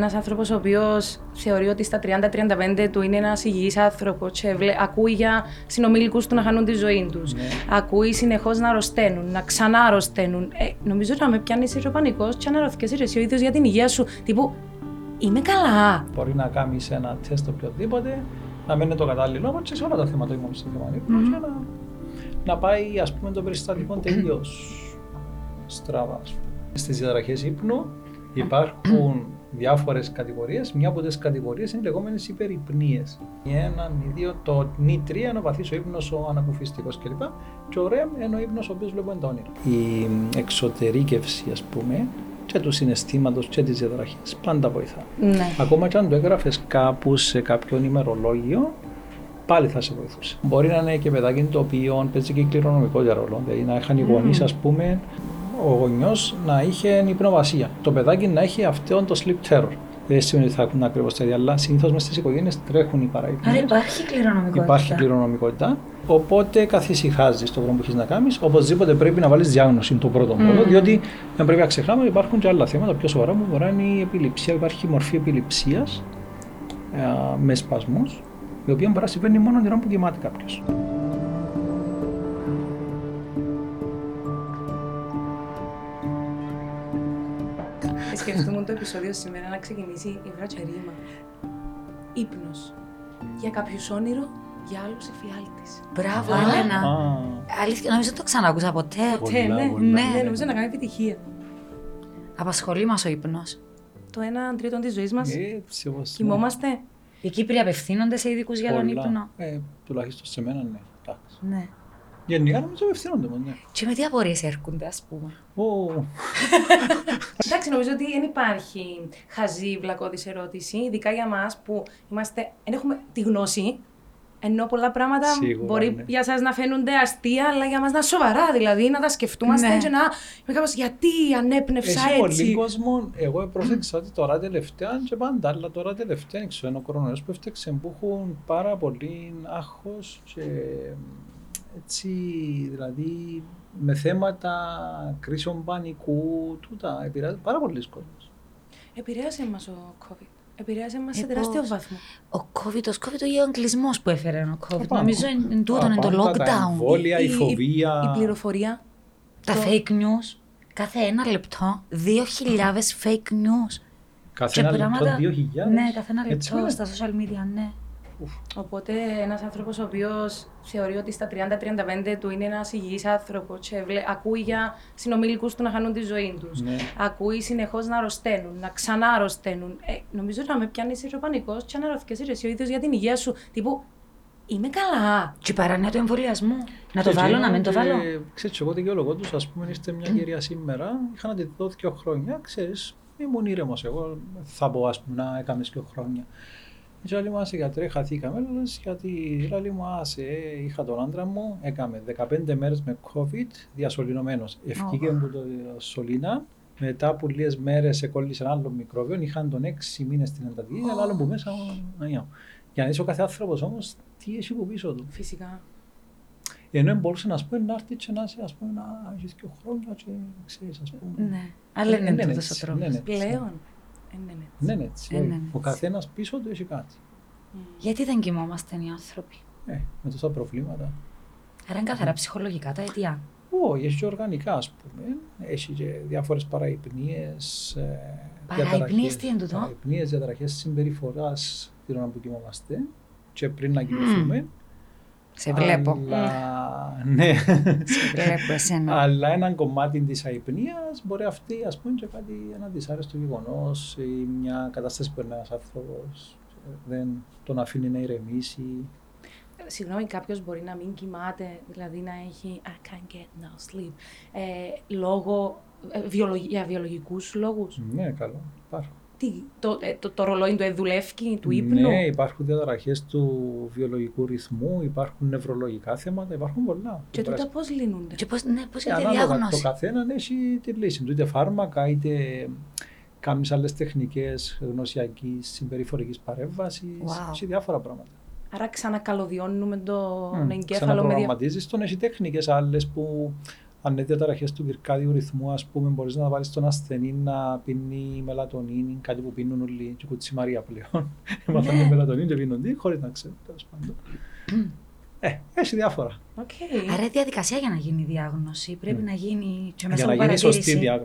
ένας άνθρωπος ο οποίος θεωρεί ότι στα 30-35 του είναι ένας υγιής άνθρωπος. Ακούει για συνομήλικους του να χάνουν τη ζωή τους. Ακούει συνεχώς να αρρωσταίνουν, να ξανά αρρωσταίνουν. Νομίζω να με πιάνεις ο πανικός και αναρωθηκές εσύ ο ίδιος για την υγεία σου. Τύπου, είμαι καλά. Μπορεί να κάνεις ένα τεστ οποιοδήποτε, να μένει το κατάλληλό μας σε όλα τα θέματα του υγειονομικού και να πάει, ας πούμε, το περιστατικό τελείως στραβά. Στις διαταραχές ύπνου υπάρχουν διάφορες κατηγορίες. Μια από τις κατηγορίες είναι οι λεγόμενες υπερυπνίες. Η 1, η 2, το νη 3 είναι ο βαθύς ο ύπνος, ο ανακουφιστικός κλπ. Και ο REM είναι ο ύπνος ο οποίος βλέπουμε τα όνειρα. Η εξωτερήκευση, ας πούμε, και του συναισθήματος και της διαταραχής πάντα βοηθά. Ναι. Ακόμα και αν το έγραφες κάπου σε κάποιον ημερολόγιο, πάλι θα σε βοηθούσε. Μπορεί να είναι και παιδάκι το οποίο παίζει και κληρονομικό ρόλο. Δηλαδή να είχαν οι γονείς, ας πούμε, ο γονιός να είχε υπνοβασία. Το παιδάκι να έχει αυτόν το sleep terror. Δεν σημαίνει ότι θα έχουν ακριβώς τα ίδια, αλλά συνήθως μέσα στις οικογένειες τρέχουν οι παραϋπνίες. Άρα υπάρχει κληρονομικότητα. Υπάρχει κληρονομικότητα. Οπότε καθησυχάζεις το πράγμα που έχεις να κάνεις. Οπωσδήποτε πρέπει να βάλεις διάγνωση το πρώτο μόνο, διότι δεν πρέπει να ξεχνάμε ότι υπάρχουν και άλλα θέματα πιο σοβαρά που μπορεί να είναι η επιληψία. Υπάρχει μορφή επιληψίας με σπασμούς, η οποία μπορεί να συμβαίνει μόνο την ώρα που κοιμάται κάποιος. Σκεφτούμε το επεισόδιο σήμερα να ξεκινήσει η βρατσαρίμα. Ύπνος. Για κάποιους όνειρο, για άλλους εφιάλτης. Μπράβο, Έλενα. Αλήθεια, νομίζω το ξανακούσα ποτέ. Ποτέ, ναι. Νομίζω να κάνει επιτυχία. Απασχολεί μας ο ύπνος. Το 1/3 της ζωής μας. Κοιμόμαστε. Οι Κύπροι απευθύνονται σε ειδικούς για τον ύπνο. Τουλάχιστον σε μένα, ναι. Γενικά νομίζω απευθύνονται μόνο, ναι. Και με τι απορίες έρχονται, ας πούμε. Εντάξει, νομίζω ότι δεν υπάρχει χαζή βλακώδης ερώτηση, ειδικά για μας που είμαστε, δεν έχουμε τη γνώση, ενώ πολλά πράγματα σίγουρα, μπορεί ναι. Για σας να φαίνονται αστεία, αλλά για μας να σοβαρά, δηλαδή να τα σκεφτούμαστε ναι. Και να είμαι κάπως γιατί ανέπνευσα έτσι. Έχει πολύ κόσμο, εγώ πρόσεξα ότι τώρα τελευταία και πάντα, αλλά τώρα τελευταία ξέρω, ο κορονοϊός που έφταξε που έχουν πάρα πολύ άγχος και... Έτσι, δηλαδή, με θέματα κρίσεων πανικού, τούτα, επηρεάζει πάρα πολλοί κόσμος. Επηρέασε μας ο COVID. Επηρέασε μας σε τεράστιο βαθμό. Ο COVID ή ο εγκλεισμός που έφερε ο COVID. Νομίζω είναι τούτο, είναι το lockdown. Τα εμβόλια, η φοβία. Η πληροφορία. Τα fake news. Κάθε ένα λεπτό, 2.000 fake news. Κάθε ένα λεπτό, 2.000. Ναι, κάθε ένα λεπτό στα social media, ναι. Οπότε ένας άνθρωπος ο οποίος θεωρεί ότι στα 30-35 του είναι ένας υγιής άνθρωπος, ακούει για συνομήλικους του να χάνουν τη ζωή τους, ναι. Ακούει συνεχώς να αρρωσταίνουν, να ξανά αρρωσταίνουν. Νομίζω να με πιάνεις ο πανικός και αναρωθηκές εσύ ο ίδιος για την υγεία σου, τύπου είμαι καλά. Και παράνοια του εμβολιασμού. Να το βάλω, να μην το βάλω. Ξέρεις, εγώ δικαιολογώ τους, ας πούμε, είστε μια κυρία σήμερα, είχα να τη δω 2 χρόνια, ξέρεις, ήμουν ήρεμος εγώ, θα πω, ας πούμε, να έκαμε 2 χρόνια. Και άλλοι μου άσε γιατρέ, χαθήκαμε, γιατί άλλοι μου άσε, είχα τον άντρα μου, έκαμε 15 μέρες με COVID, διασωληνωμένος. Ευκήκε μου το σωλήνα, μετά από λίγες μέρες εκόλλησε ένα άλλο μικρόβιο, είχαν τον 6 μήνες στην εντατική, αλλά άλλο που μέσα, για να είσαι ο κάθε άνθρωπος όμως, τι έχει που πίσω του. Φυσικά. Ενώ μπορούσε να πούμε να έρθει και να είσαι, ας πούμε, να έχεις 2 χρόνια και ξέρεις, ας πούμε. Ναι, αλλά είναι αυτός ο τρόπος πλέον. Ναι, έτσι. Ο καθένας πίσω του έχει κάτι. Γιατί δεν κοιμόμαστε οι άνθρωποι. Με τόσα προβλήματα. Άρα είναι καθαρά ψυχολογικά τα αιτία. Όχι, έχει και οργανικά, ας πούμε. Έχει και διάφορες παραϊπνίες. Παραϊπνίες, τι είναι τούτο. Παραϊπνίες, διαταραχές συμπεριφοράς την ώρα που κοιμόμαστε και πριν να κοιμηθούμε. Σε βλέπω. Ναι. Σε βλέπω εσένα. Αλλά έναν κομμάτι της αϊπνίας μπορεί αυτή, ας πούμε, και κάτι, ένα δυσάρεστο γεγονός ή μια κατάσταση που ένας άνθρωπος δεν τον αφήνει να ηρεμήσει. Συγγνώμη, κάποιος μπορεί να μην κοιμάται, δηλαδή να έχει I can't get no sleep, λόγω, για βιολογικούς λόγους. Ναι, καλό, υπάρχουν. Το ρολόι του δουλεύει, του ύπνου. Ναι, υπάρχουν διαταραχές του βιολογικού ρυθμού, υπάρχουν νευρολογικά θέματα, υπάρχουν πολλά. Και τούτα πώς λύνονται. Και πώς γίνεται διάγνωση. Το καθέναν έχει τη λύση του, είτε φάρμακα, είτε κάποιες άλλες τεχνικές γνωσιακής συμπεριφορικής παρέμβασης, σε διάφορα πράγματα. Άρα ξανακαλωδιώνουμε τον εγκέφαλο. Ξαναπρογραμματίζεις τον, έχει τεχνικές άλλες που αν είναι διαταραχές του κυρκάδιου ρυθμού, ας πούμε, μπορείς να βάλεις τον ασθενή να πίνει μελατονίνη, κάτι που πίνουν όλοι και κουτσιμαρία πλέον. Μαθαίνουν μελατονίνη και πίνουν τι, χωρίς να ξέρουν, τέλος πάντων. Έχει διάφορα. Okay. Άρα η διαδικασία για να γίνει διάγνωση πρέπει να γίνει και μέσα από παρατήρηση. Για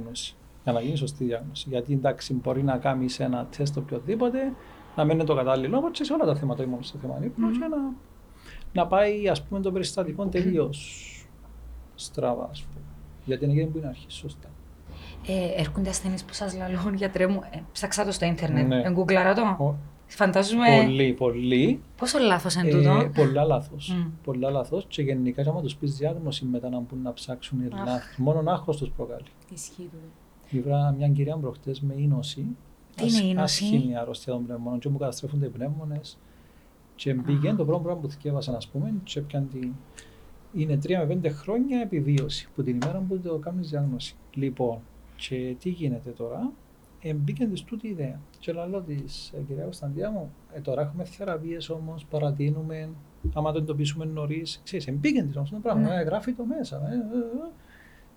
να γίνει σωστή διάγνωση. Γιατί εντάξει, μπορεί να κάνει ένα τεστ οποιοδήποτε, να μένει το κατάλληλο όμω σε όλα τα θέματα, όχι μόνο στο θέμα ύπνου, και να πάει, ας πούμε, το περιστατικό τελείως στραβά, ας πούμε. Γιατί είναι που είναι αρχή, σωστά. Έρχονται ασθενείς που σας λαλούν, γιατρέ μου, ψάξα το στο ίντερνετ, εγκουγκλαρά το. Φαντάζομαι. Πολύ. Πόσο λάθος είναι τούτο. Πολλά λάθος. Και γενικά, άμα τους πεις διάγνωση μετά να μπουν να ψάξουν οι λάθος, μόνον άγχος τους προκαλεί. Ισχύει. Ήβρα μια κυρία προχτές με ίνωση. Τι είναι ίνωση? Ασχήμια αρρωστία των πνευμόνων, και μου καταστρέφονται οι πνεύμονες. Και μπήκε το πρώτο πράγμα που θυκεύασαν, ας πούμε, και έπιαν την. Είναι 3 με 5 χρόνια επιβίωση που την ημέρα που το κάνεις διάγνωση. Λοιπόν, και τι γίνεται τώρα, μπήκε της τούτη ιδέα. Και λέω της, κυρία Κωνσταντία μου, τώρα έχουμε θεραπείες όμως, παρατείνουμε, άμα το εντοπίσουμε νωρίς. Ξέρεις, μπήκε της όμως το πράγμα, γράφει το μέσα.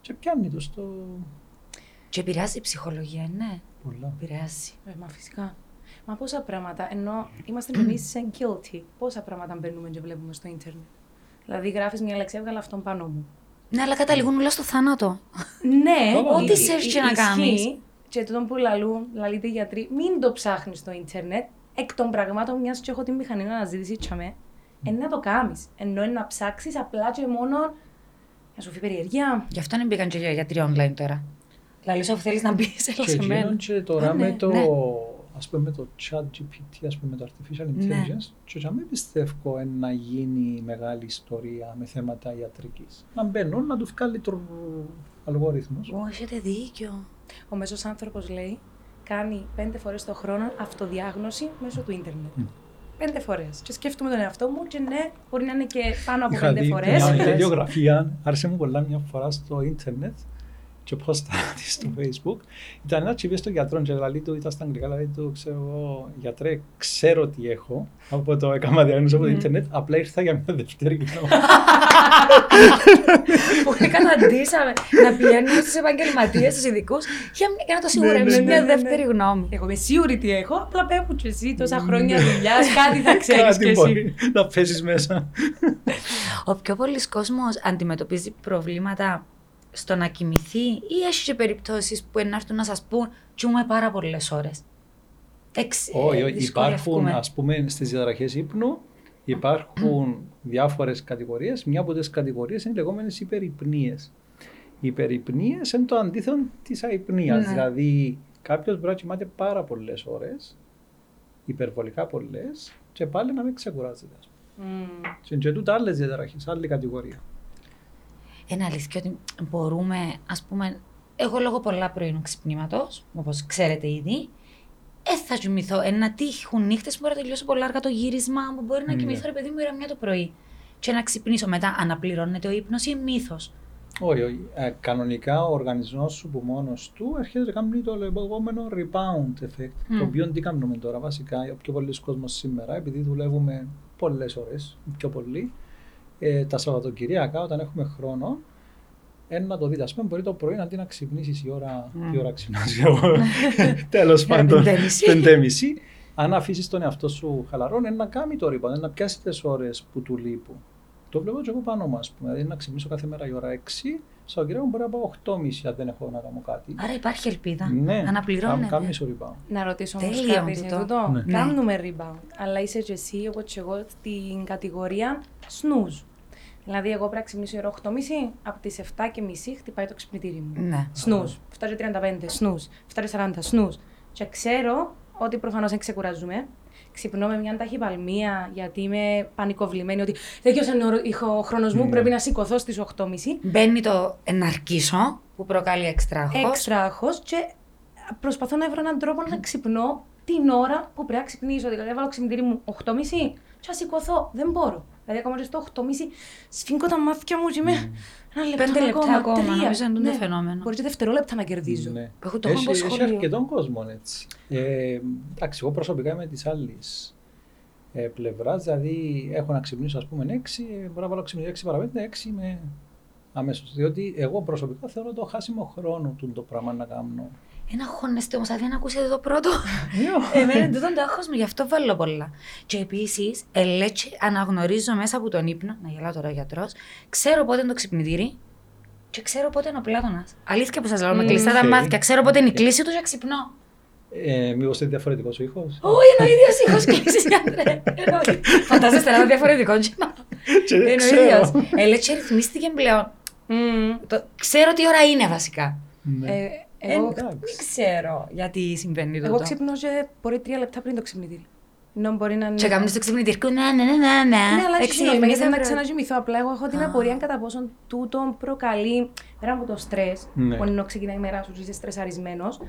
Και πιάνει το στο. Και επηρεάζει η ψυχολογία, ναι. Πολλά. Επηρεάζει. Μα φυσικά. Μα πόσα πράγματα, ενώ είμαστε εμείς σαν guilty, πόσα πράγματα μπαίνουμε και βλέπουμε στο ίντερνετ. Δηλαδή, γράφεις μια λέξη, έβγαλα αυτόν πάνω μου. Ναι, αλλά καταλήγουν όλα στο θάνατο. Ναι, ό,τι search και να κάνεις. Και τον που λαλείτε οι γιατροί, μην το ψάχνεις στο ίντερνετ. Εκ των πραγμάτων, μιας και έχω την μηχανή να αναζήτηση, τσαμέ, να το κάνεις. Ενώ να ψάξεις απλά και μόνο. Να σου φύγει περιεργία. Γι' αυτό δεν μπήκαν και γιατροί online τώρα. Δηλαδή, όσο θέλεις να μπεις, έλα σε μένα. Και τώρα με το. Ας πούμε, το chat GPT, ας πούμε, το artificial intelligence, και να μην πιστεύω να γίνει μεγάλη ιστορία με θέματα ιατρικής. Να μπαίνουν, να του βγάλει το αλγόριθμος. Έχετε δίκιο. Ο μέσος άνθρωπος, λέει, κάνει 5 φορές το χρόνο αυτοδιάγνωση μέσω του ίντερνετ. 5 φορές. Και σκέφτομαι τον εαυτό μου και ναι, μπορεί να είναι και πάνω από 5 φορές. Είχα δει μια βιβλιογραφία, άρεσε μου πολλά μια φορά στο ίντερνετ, και πώς θα δεις στο Facebook, ήταν ένα τσιβί στον γιατρό και λέει του, ήταν στα αγγλικά, λέει του, ξέρω, γιατρέ, ξέρω τι έχω, από το έκαμα διάγνωση από το ίντερνετ, απλά ήρθα για μια δευτέρη κοινό. Που έκανα αντίσαμε, να πηγαίνουμε στους επαγγελματίες, στους ειδικούς, για να το σιγουρεύουμε μια δεύτερη γνώμη. Εγώ είμαι σίγουρη τι έχω, απλά πέφτουν και εσύ τόσα χρόνια δουλειάς, κάτι θα ξέρεις κι εσύ. Να πέσεις μέσα. Ο πιο πολλής κόσμος αντιμετωπίζει προβλήματα στο να κοιμηθεί, ή έχει και περιπτώσεις που ενάρτουν να σας πούν τσούμε πάρα πολλές ώρες. Υπάρχουν, ας πούμε, στις διαταραχές ύπνου, υπάρχουν διάφορες κατηγορίες. Μια από τις κατηγορίες είναι οι λεγόμενες υπερυπνίες. Οι υπερυπνίες είναι το αντίθετο της αϊπνίας. Ναι. Δηλαδή, κάποιος μπορεί να κοιμάται πάρα πολλές ώρες, υπερβολικά πολλές, και πάλι να μην ξεκουράζεται. Και τούτα άλλες διαταραχές, άλλη κατηγορία. Είναι αλήθεια ότι μπορούμε, ας πούμε, εγώ λόγω πολλά πρωινού ξυπνήματος, όπως ξέρετε ήδη, θα κοιμηθώ. Να τύχουν νύχτες που μπορεί να τελειώσω πολλά αργά το γύρισμα, που μπορεί να κοιμηθώ, ρε παιδί μου, 1 το πρωί. Και να ξυπνήσω μετά, αναπληρώνεται ο ύπνος ή μύθος? Όχι. Κανονικά ο οργανισμός σου που μόνος του έρχεται να κάνει το λεγόμενο rebound effect. Το οποίο τι κάνουμε τώρα, βασικά, ο πιο πολλής κόσμος σήμερα, επειδή δουλεύουμε πολλές ώρες, πιο πολύ. Τα Σαββατοκυριακά, όταν έχουμε χρόνο, να το δείτε. Ας πούμε, μπορεί το πρωί αντί να ξυπνήσεις η ώρα. Τι ώρα ξυπνάς, εγώ. Τέλος πάντων, 5:30. Αν αφήσεις τον εαυτό σου χαλαρό, να κάνει το rebound, να πιάσει τις ώρες που του λείπουν. Το βλέπω και εγώ πάνω μου, ας πούμε. Δηλαδή, να ξυπνήσω κάθε μέρα η ώρα 6, σαν κυρία μου μπορεί να πάω 8:30 αν δεν έχω να κάνω κάτι. Άρα υπάρχει ελπίδα. Ναι, αναπληρώνεται. Κάνεις rebound. Να ρωτήσω όμως κάτι σε αυτό. Ναι. Κάνουμε rebound. Αλλά είσαι και εσύ, όπως και εγώ, στην κατηγορία snooze. Δηλαδή, εγώ πρέπει να ξυπνήσω η ώρα 8:30, από τις 7:30 χτυπάει το ξυπνητήρι μου. Ναι. Snooze. 7:35, snooze. 7:40, snooze. Και ξέρω ότι προφανώς δεν ξεκουράζουμε. Ξυπνώ με μια ταχυπαλμία, γιατί είμαι πανικοβλημένη ότι τέτοιος ο χρόνος μου, πρέπει να σηκωθώ στις 8:30. Μπαίνει το εναρκήσω που προκαλεί εξτράχος. Εξτράχος, και προσπαθώ να βρω έναν τρόπο να ξυπνώ την ώρα που πρέπει να ξυπνήσω. Δηλαδή, βάλω ξυπνητήρι μου 8:30 και θα σηκωθώ. Δεν μπορώ. Δηλαδή, ακόμα και στο 8:30 σφίγγω τα μάτια μου και είμαι. 5 λεπτά ακόμα. Νομίζω είναι το φαινόμενο. Μπορεί και δευτερόλεπτα να κερδίζω. Ναι. Έχει αρκετών κόσμων έτσι. Εντάξει, εγώ προσωπικά είμαι τη άλλη πλευρά. Δηλαδή, έχω να ξυπνήσω, ας πούμε, 6, μπορώ να βάλω 6 παραπέντε, 6 με αμέσως. Διότι εγώ προσωπικά θεωρώ το χάσιμο χρόνο του το πράγμα να κάνω. Ένα χώνεστε όμως, αν δεν ακούσετε το πρώτο. Εμένα δεν το άγχος μου, γι' αυτό βάλω πολλά. Και επίσης, αναγνωρίζω μέσα από τον ύπνο, να γελάω τώρα ο γιατρός, ξέρω πότε είναι το ξυπνητήρι και ξέρω πότε είναι ο Πλάτωνας. Αλήθεια που σας λέω, με κλειστά τα μάτια, ξέρω πότε είναι η κλίση του και ξυπνώ. Μήπως είναι διαφορετικός ο ήχος. Όχι, είναι ο ίδιος ήχος κλίσης, Ανδρέα. Φαντάζεστε να είναι διαφορετικό τσινό. Είναι ο ίδιος. Ελέτσι ρυθμίστηκε πλέον. Ξέρω τι ώρα είναι βασικά. Εγώ δεν ξέρω γιατί συμβαίνει τούτο. Εγώ ξυπνώ και μπορεί 3 λεπτά πριν το ξυπνητήρι. Και κάνεις το ξυπνητήρι, ναι, αλλά ξυπνώ να ξαναζυμηθώ. Απλά εγώ έχω την απορία κατά πόσον τούτο προκαλεί πέρα από το στρες, όταν ξεκινάει η μέρα σου, είσαι στρεσαρισμένος,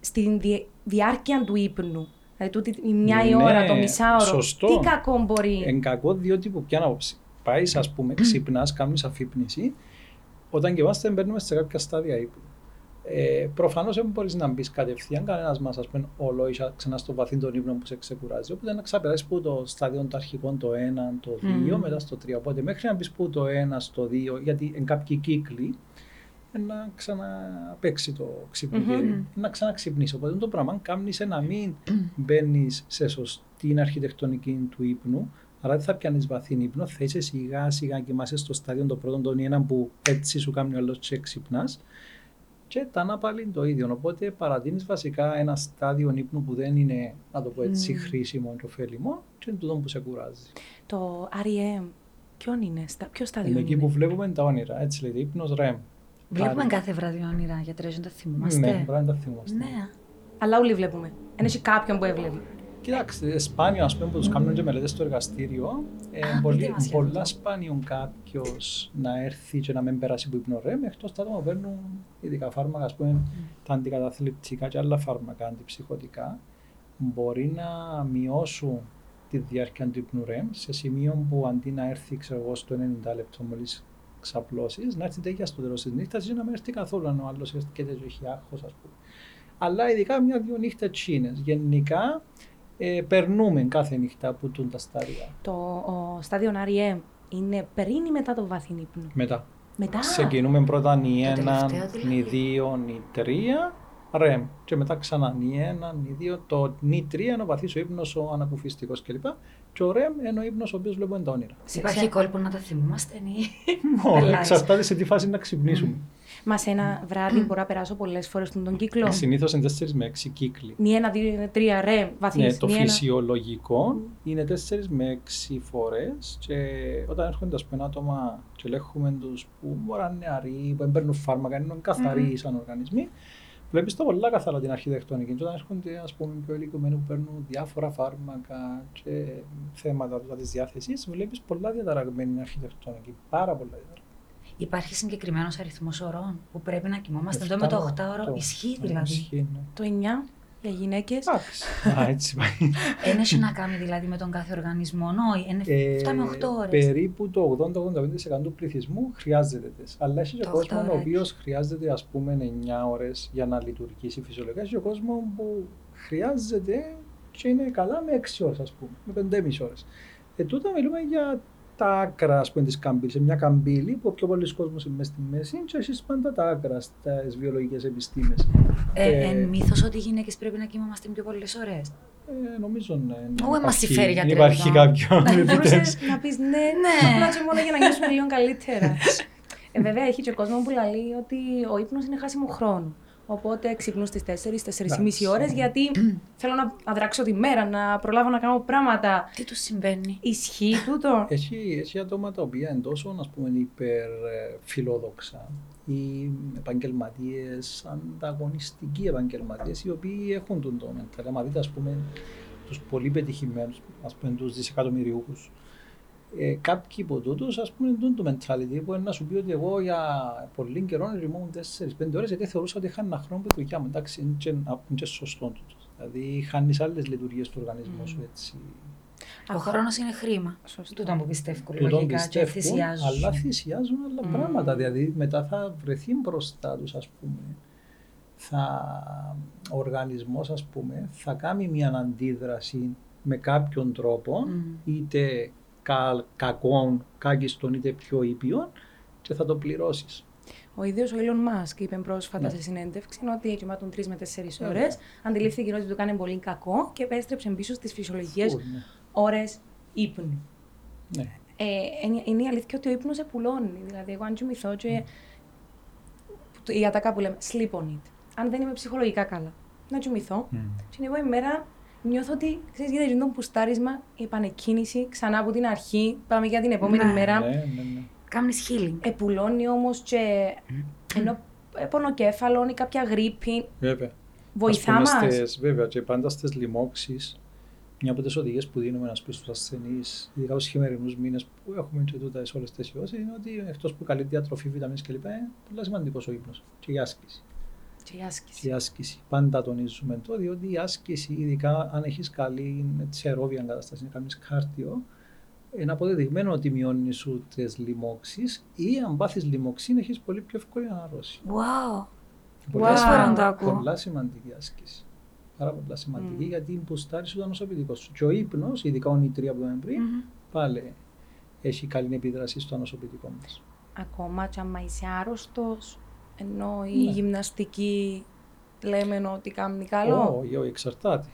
στην διάρκεια του ύπνου. Δηλαδή, τούτη η μια η ώρα, το μισάωρο. Σωστό. Τι κακό μπορεί. Εν κακό, διότι που ποια άποψη. Πάει, ας πούμε, ξυπνάς, κάνεις αφύπνιση. Όταν και βάστε, μπαίνουμε σε κάποια στάδια ύπνου. Προφανώς δεν μπορείς να μπεις κατευθείαν, κανένας μας, ας πούμε, όλο ή ξανά στο βαθύ τον ύπνο που σε ξεκουράζει. Οπότε να ξαπεράσεις που το στάδιο των αρχικών, το 1, το 2, μετά στο 3. Οπότε μέχρι να μπεις που το 1, στο 2, γιατί εν κάποιοι κύκλοι. Να ξαναπαίξει το ξυπνητήρι, να ξαναξυπνήσει. Οπότε το πράγμα κάνεις να μην μπαίνει σε σωστή αρχιτεκτονική του ύπνου, άρα δεν θα πιάνεις βαθύν ύπνο, θα είσαι σιγά σιγά και μάσαι στο στάδιο των πρώτων των έναν που έτσι σου κάνει ο άλλος και ξυπνάς και τα να πάλι το ίδιο. Οπότε παρατείνεις βασικά ένα στάδιο ύπνου που δεν είναι, να το πω έτσι, χρήσιμο και ωφέλιμο και είναι τούτο που σε κουράζει. Το REM, ποιο στάδιο είναι? Εκεί που βλέπουμε τα όνειρα, έτσι λέγεται, ύπνος REM. Βλέπουμε κάθε βράδυ όνειρα, γιατρέ, δεν τα θυμόμαστε. Ναι, δεν τα θυμόμαστε. Ναι. Αλλά όλοι βλέπουμε. Ένα ή κάποιον που έβλεπε. Κοιτάξτε, σπάνιο, ας πούμε, που τους κάνουν και μελέτες στο εργαστήριο, πολλά σπάνιον κάποιος να έρθει και να μην περάσει που υπνορρέμ, εκτός τα άτομα παίρνουν ειδικά φάρμακα, ας πούμε, τα αντικαταθλιπτικά και άλλα φάρμακα, αντιψυχωτικά, μπορεί να μειώσουν τη διάρκεια του υπνορρέμ σε σημείο που αντί να έρθει, ξέρω εγώ, στο 90 λεπτό μόλις. Απλώσεις, να έρθει τέτοια στο τέλος της νύχτας ή να μην έρθει καθόλου αν ο άλλος έρχεται και έχει άγχος, ας πούμε. Αλλά ειδικά μια-δυο νύχτα τσίνες. Γενικά περνούμε κάθε νύχτα που τούν τα στάδια. Το στάδιο REM είναι πριν ή μετά το βαθύν ύπνο? Μετά. Ξεκινούμε πρώτα νι1, νι2, νι3, REM. Και μετά ξανά νι1, νι2, το νι3 είναι ο βαθύς ο ύπνος, ο ανακουφιστικός κλπ. Και ο REM είναι ο ύπνος ο οποίος βλέπουμε τα όνειρα. Υπάρχει κόλπο να τα θυμόμαστε ή. Εξαρτάται σε τι φάση να ξυπνήσουμε. Μα σε ένα βράδυ μπορώ να περάσω πολλές φορές τον κύκλο. Συνήθως είναι 4 με 6 κύκλοι. Νι1, 2, 3, REM, βαθύς. Ναι, το φυσιολογικό είναι 4 με 6 φορές. Και όταν έρχονται ένα άτομα και ελέγχουμε τους που μπορεί να είναι νεαροί, που δεν παίρνουν φάρμακα, είναι καθαροί σαν οργανισμοί. Βλέπεις το πολλά καθαρά την αρχιτεκτονική. Όταν έρχονται, ας πούμε, πιο ηλικιωμένοι που παίρνουν διάφορα φάρμακα και θέματα τη διάθεση, βλέπεις πολλά διαταραγμένη αρχιτεκτονική. Πάρα πολλά διαταραγμένη. Υπάρχει συγκεκριμένος αριθμός ωρών που πρέπει να κοιμόμαστε. Εδώ με το 8ωρο ισχύει δηλαδή. Ισχύει, ναι. Το 9 για γυναίκες. Έτσι πάει. Δεν έχει να κάνει δηλαδή με τον κάθε οργανισμό. Όχι, 7 με 8 ώρες. Περίπου το 80-85% του πληθυσμού χρειάζεται. Αλλά έχει και κόσμο ο οποίος χρειάζεται, ας πούμε, 9 ώρες για να λειτουργήσει φυσιολογικά. Έχει και κόσμο που χρειάζεται και είναι καλά με 6 ώρες, ας πούμε, με 5,5 ώρες. Τούτα μιλούμε για τα άκρα, ας πούμε, της καμπύλης. Σε μια καμπύλη που ο πιο πολλής κόσμος είναι μέσα στη μέση και έχεις πάντα τα άκρα στις βιολογικές επιστήμες. Εν μύθος ότι οι γυναίκες πρέπει να κοιμόμαστε πιο πολλές ώρες. Νομίζω ναι. Όχι, μας τη φέρει γιατρέ. Υπάρχει κάποιον. Μπορούσες να πεις ναι, απλά και μόνο για να νιώσουμε λίγο καλύτερα. Βέβαια, έχει και ο κόσμος που λέει ότι ο ύπνος είναι χάσιμο χρόνο. Οπότε ξυπνούν στις 4-4,5 ώρες γιατί θέλω να δράξω τη μέρα, να προλάβω να κάνω πράγματα. Τι τους συμβαίνει? Ισχύει τούτο? Έχει άτομα τα οποία είναι τόσο, ας πούμε, υπερφιλόδοξα ή επαγγελματίες, ανταγωνιστικοί επαγγελματίες, οι οποίοι έχουν τον τομέα. Μα δείτε, ας πούμε, τους πολύ πετυχημένους, ας πούμε, τους δισεκατομμυριούχους. Κάποιοι από τούτους, ας πούμε, είναι το mentality που είναι να σου πει ότι εγώ για πολύ καιρό ρημόμουν 4-5 ώρες γιατί θεωρούσα ότι είχα ένα χρόνο που δουλειά μου. Εντάξει, είναι και σωστό τούτος. Δηλαδή, χάνεις άλλες λειτουργίες του οργανισμού σου έτσι. Ο χρόνος είναι χρήμα. Τούτον που πιστεύουν λογικά και θυσιάζουν. Αλλά θυσιάζουν άλλα πράγματα. Δηλαδή, μετά θα βρεθεί μπροστά τους, ας πούμε. Ο οργανισμός, ας πούμε, θα κάνει μια αντίδραση με κάποιον τρόπο, είτε κακών, κάκιστων είτε πιο ήπιων, και θα το πληρώσεις. Ο ίδιος ο Elon Musk είπε πρόσφατα σε συνέντευξη ότι κοιμάτων 3 με 4 ώρες, αντιλήφθηκε ότι του κάνει πολύ κακό και επέστρεψε πίσω στις φυσιολογικές ώρες ύπνου. Ναι. Είναι η αλήθεια ότι ο ύπνος επουλώνει. Δηλαδή, εγώ αν κοιμηθώ και η ατάκα που λέμε sleep on it, αν δεν είμαι ψυχολογικά καλά, να κοιμηθώ και εγώ ημέρα νιώθω ότι ξέρεις, γιατί γίνεται το πουστάρισμα, η επανεκκίνηση ξανά από την αρχή, πάμε για την επόμενη μέρα. Κάμνεις healing. Επουλώνει όμως και ενώ πονοκέφαλο ή κάποια γρίπη. Βέβαια. Βοηθά μας. Βέβαια, και πάντα στις λοιμώξεις, μια από τις οδηγίες που δίνουμε στους ασθενείς, ειδικά τους χειμερινούς μήνες που έχουμε και τούτα όλες τις ιώσεις, είναι ότι εκτός που καλή διατροφή, βιταμίνες κλπ. Είναι πολύ σημαντικός ο ύπνος και η άσκηση. Πάντα τονίζουμε το, διότι η άσκηση, ειδικά αν έχεις καλή αερόβια κατάσταση, να κάνεις κάρτιο, είναι αποδεδειγμένο ότι μειώνει σου τις λοιμώξεις ή αν πάθεις λοιμωξίν έχεις πολύ πιο εύκολη ανάρρωση. Wow! Πολλά σημαντική άσκηση. Πάρα πολλά σημαντική γιατί μπουστάρει σου το ανοσοποιητικό σου. Και ο ύπνος, ειδικά ο νητρία που είπαμε πριν, πάλι έχει καλή επίδραση στο ανοσοποιητικό μας. Ακόμα και άμα είσαι άρρωστος, ενώ η γυμναστική λέμε ότι κάνει καλό. Όχι, εξαρτάται.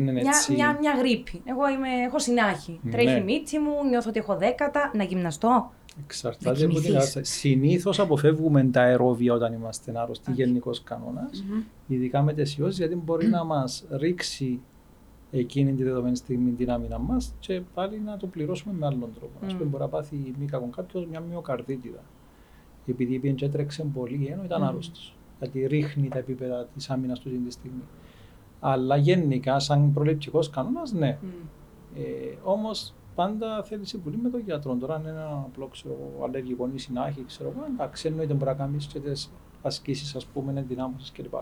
Μια γρήπη. Εγώ έχω συνάχη. Τρέχει η μύτη μου, νιώθω ότι έχω δέκατα. Να γυμναστώ. Εξαρτάται από την άρρωση. Συνήθως αποφεύγουμε τα αερόβια όταν είμαστε άρρωστοι, γενικός κανόνας. Ειδικά με τις ιώσεις, γιατί μπορεί να μας ρίξει εκείνη τη δεδομένη στιγμή την άμυνα μας και πάλι να το πληρώσουμε με άλλον τρόπο. Ας πούμε, μπορεί να πάθει μη κακόν κάποιος μια μυοκαρδίτιδα. Επειδή πήγαινε και έτρεξε πολύ, ενώ ήταν άρρωστος. Γιατί ρίχνει τα επίπεδα της άμυνας του τη στιγμή. Αλλά γενικά, σαν προληπτικός κανόνας, ναι. Όμως πάντα θέλει συμβουλή με τον γιατρό. Τώρα, αν είναι ένα απλό αλλεργικό ή συνάχη, ξέρω εγώ, εντάξει, εννοείται μπορεί να κάνεις και τις ασκήσεις, ας πούμε, ενδυνάμωσης κλπ.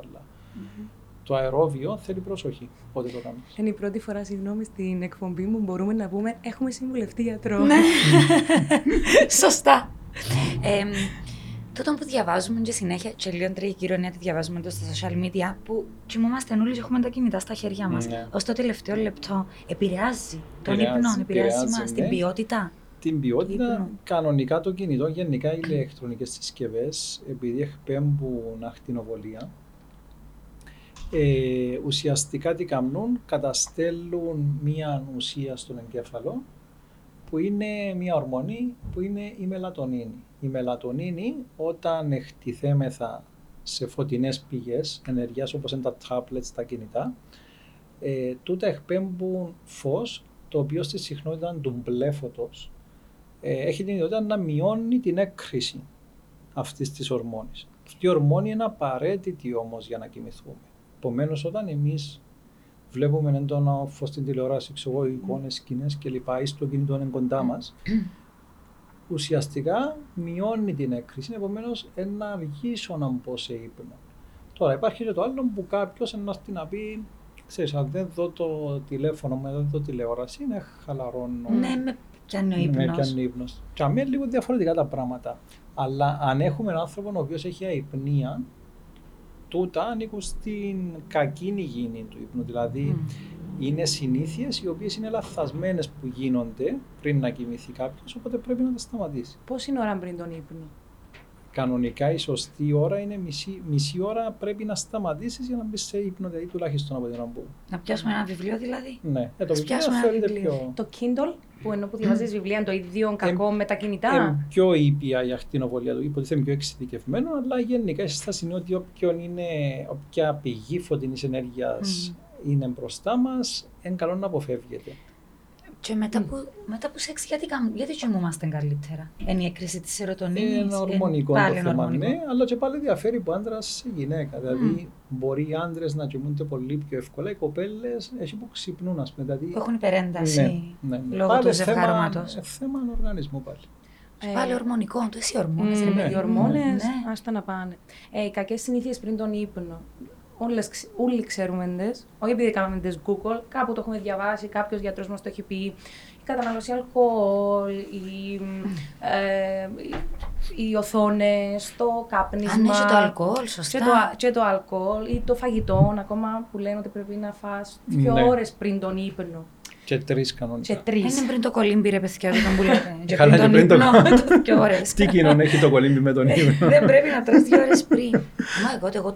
Το αερόβιο θέλει προσοχή. Πότε το κάνεις. Είναι η πρώτη φορά, συγγνώμη, στην εκπομπή μου μπορούμε να πούμε έχουμε συμβουλευτεί γιατρό. Ναι. Σωστά. Τότε που διαβάζουμε και συνέχεια, και λίγο τρέχει η κοινωνία τη διαβάζουμε εδώ στα social media, που κοιμόμαστε όλοι και έχουμε τα κινητά στα χέρια μας. Ως το τελευταίο λεπτό επηρεάζει τον ύπνο, επηρεάζει μας την ποιότητα. Την ποιότητα, κανονικά το κινητό, γενικά οι ηλεκτρονικές συσκευές, επειδή εκπέμπουν ακτινοβολία, ουσιαστικά τι κάνουν, καταστέλουν μία ουσία στον εγκέφαλο, που είναι μία ορμονή που είναι η μελατονίνη. Η μελατονίνη όταν εκτιθέμεθα σε φωτεινές πηγές ενέργειας όπως είναι τα tablets, τα κινητά, τούτα εκπέμπουν φως το οποίο στη συχνότητα του μπλε φωτός έχει την ιδιότητα να μειώνει την έκκριση αυτής της ορμόνης. Αυτή η ορμόνη είναι απαραίτητη όμως για να κοιμηθούμε. Επομένως όταν εμείς βλέπουμε έντονο φως στην τηλεόραση, εικόνες, σκηνές κλπ. Ή στο κινητό είναι κοντά μας. Ουσιαστικά μειώνει την έκκριση, επομένως να αργήσω να μπω σε ύπνο. Τώρα υπάρχει και το άλλο που κάποιος έρθει να πει, ξέρεις, αν δεν δω το τηλέφωνο μου, δεν δω τηλεόραση, είναι χαλαρώνω. Ναι, με πιάνει ύπνος. Και αμήν είναι λίγο διαφορετικά τα πράγματα. Αλλά αν έχουμε έναν άνθρωπο ο οποίος έχει αϊπνία, τούτα ανήκουν στην κακή υγιεινή του ύπνου. Δηλαδή, είναι συνήθειες οι οποίες είναι λαθασμένες που γίνονται πριν να κοιμηθεί κάποιος, οπότε πρέπει να τα σταματήσει. Πόση ώρα πριν τον ύπνο? Κανονικά, η σωστή ώρα είναι μισή ώρα πρέπει να σταματήσεις για να μπεις σε ύπνο, δηλαδή τουλάχιστον από την ώρα που. Να πιάσουμε ένα βιβλίο, δηλαδή. Ναι, το βιβλίο θεωρείται πιο. Το Kindle, που ενώ που διαβάζεις βιβλία, είναι το ίδιο κακό με τα κινητά. Είναι πιο ήπια η ακτινοβολία του, υποτίθεται πιο εξειδικευμένο, αλλά γενικά η σύσταση είναι ότι όποια πηγή φωτεινής ενέργειας είναι μπροστά μας, είναι καλό να αποφεύγεται. Και μετά που σεξ, γιατί κοιμούμαστε καλύτερα? Είναι η έκκριση της σερωτονίνης. Είναι ορμονικό το θέμα, ναι, αλλά και πάλι διαφέρει από άντρα σε γυναίκα. Δηλαδή, μπορεί οι άντρες να κοιμούνται πολύ πιο εύκολα, οι κοπέλες έχει που ξυπνούν, ας πούμε. Δηλαδή, έχουν υπερένταση λόγω του ζευγάρωματος. Είναι θέμα οργανισμού πάλι. Πάλι ορμονικό, το εσύ ορμόνες. Οι ορμόνες, άστα να πάνε. Κακές συνήθειες πριν τον ύπνο. Όλοι ξέρουμε τις, όχι επειδή κάναμε τις Google, κάπου το έχουμε διαβάσει, κάποιος γιατρός μας το έχει πει. Η κατανάλωση αλκοόλ, οι οθόνες, το κάπνισμα. Αν έχει το αλκοόλ, σωστά. Και το αλκοόλ ή το φαγητό, ακόμα που λένε ότι πρέπει να φας 2 ώρες πριν τον ύπνο. Και τρεις κανονικά. Και τρεις. Είναι πριν το κολύμπι ρε παιδιά, όταν που λέτε. Καλά είναι πριν το κολύμπι. Τι κοινων έχει το κολύμπι με τον ύπνο. Δεν πρέπει να τρως 2 ώρες πριν. Μα εγώ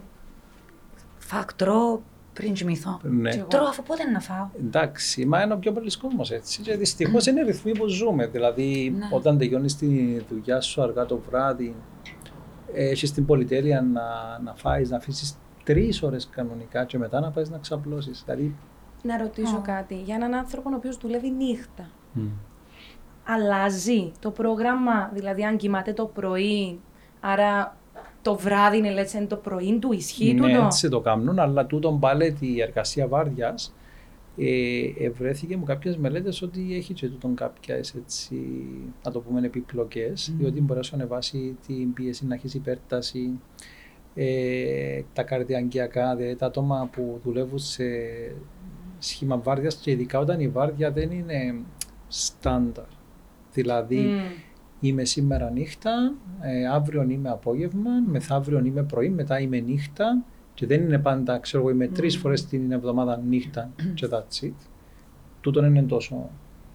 τρώω πριν κοιμηθώ. Τρώω αφού πότε να φάω. Εντάξει, μα είναι ο πιο πολλής κόσμος έτσι. Και δυστυχώς είναι ρυθμοί που ζούμε. Δηλαδή όταν τελειώνεις τη δουλειά σου αργά το βράδυ, έχεις την πολυτέλεια να φάεις, να αφήσεις 3 ώρες κανονικά και μετά να πας να ξαπλώσεις. Δηλαδή, να ρωτήσω κάτι για έναν άνθρωπο ο οποίος δουλεύει νύχτα. Αλλάζει το πρόγραμμα, δηλαδή αν κοιμάται το πρωί, άρα το βράδυ είναι λέτε, το πρωί του, ισχύει του. Ναι, έτσι το κάνουν, αλλά τούτον πάλι η εργασία βάρδιας βρέθηκε με κάποιες μελέτες ότι έχει και τούτον κάποιες έτσι, να το πούμε επιπλοκές, διότι μπορεί να ανεβάσει την πίεση, να έχει υπέρταση. Τα καρδιαγγειακά, δηλαδή τα άτομα που δουλεύουν σε σχήμα βάρδιας και ειδικά όταν η βάρδια δεν είναι στάνταρ. Δηλαδή είμαι σήμερα νύχτα, αύριο είμαι απόγευμα, μεθαύριο είμαι πρωί, μετά είμαι νύχτα και δεν είναι πάντα, ξέρω εγώ, είμαι 3 φορές την εβδομάδα νύχτα και that's it. Τούτον είναι τόσο.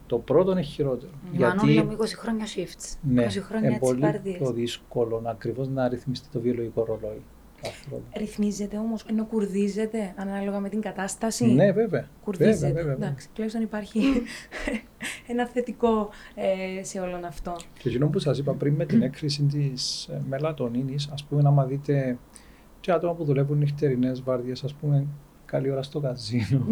Το πρώτο είναι χειρότερο. Γιατί μιλάμε 20 χρόνια shifts. Ναι, 20 χρόνια είναι πολύ πιο δύσκολο ακριβώς να ρυθμιστεί το βιολογικό ρολόι. Ρυθμίζεται όμως, ενώ κουρδίζεται ανάλογα με την κατάσταση. Ναι, βέβαια. Κουρδίζεται. Εντάξει, τουλάχιστον υπάρχει ένα θετικό σε όλον αυτό. Και εκείνο που σας είπα πριν με την έκρηση της μελατονίνης, ας πούμε, άμα δείτε και άτομα που δουλεύουν νυχτερινές βάρδιες, ας πούμε. Καλή ώρα στο καζίνο.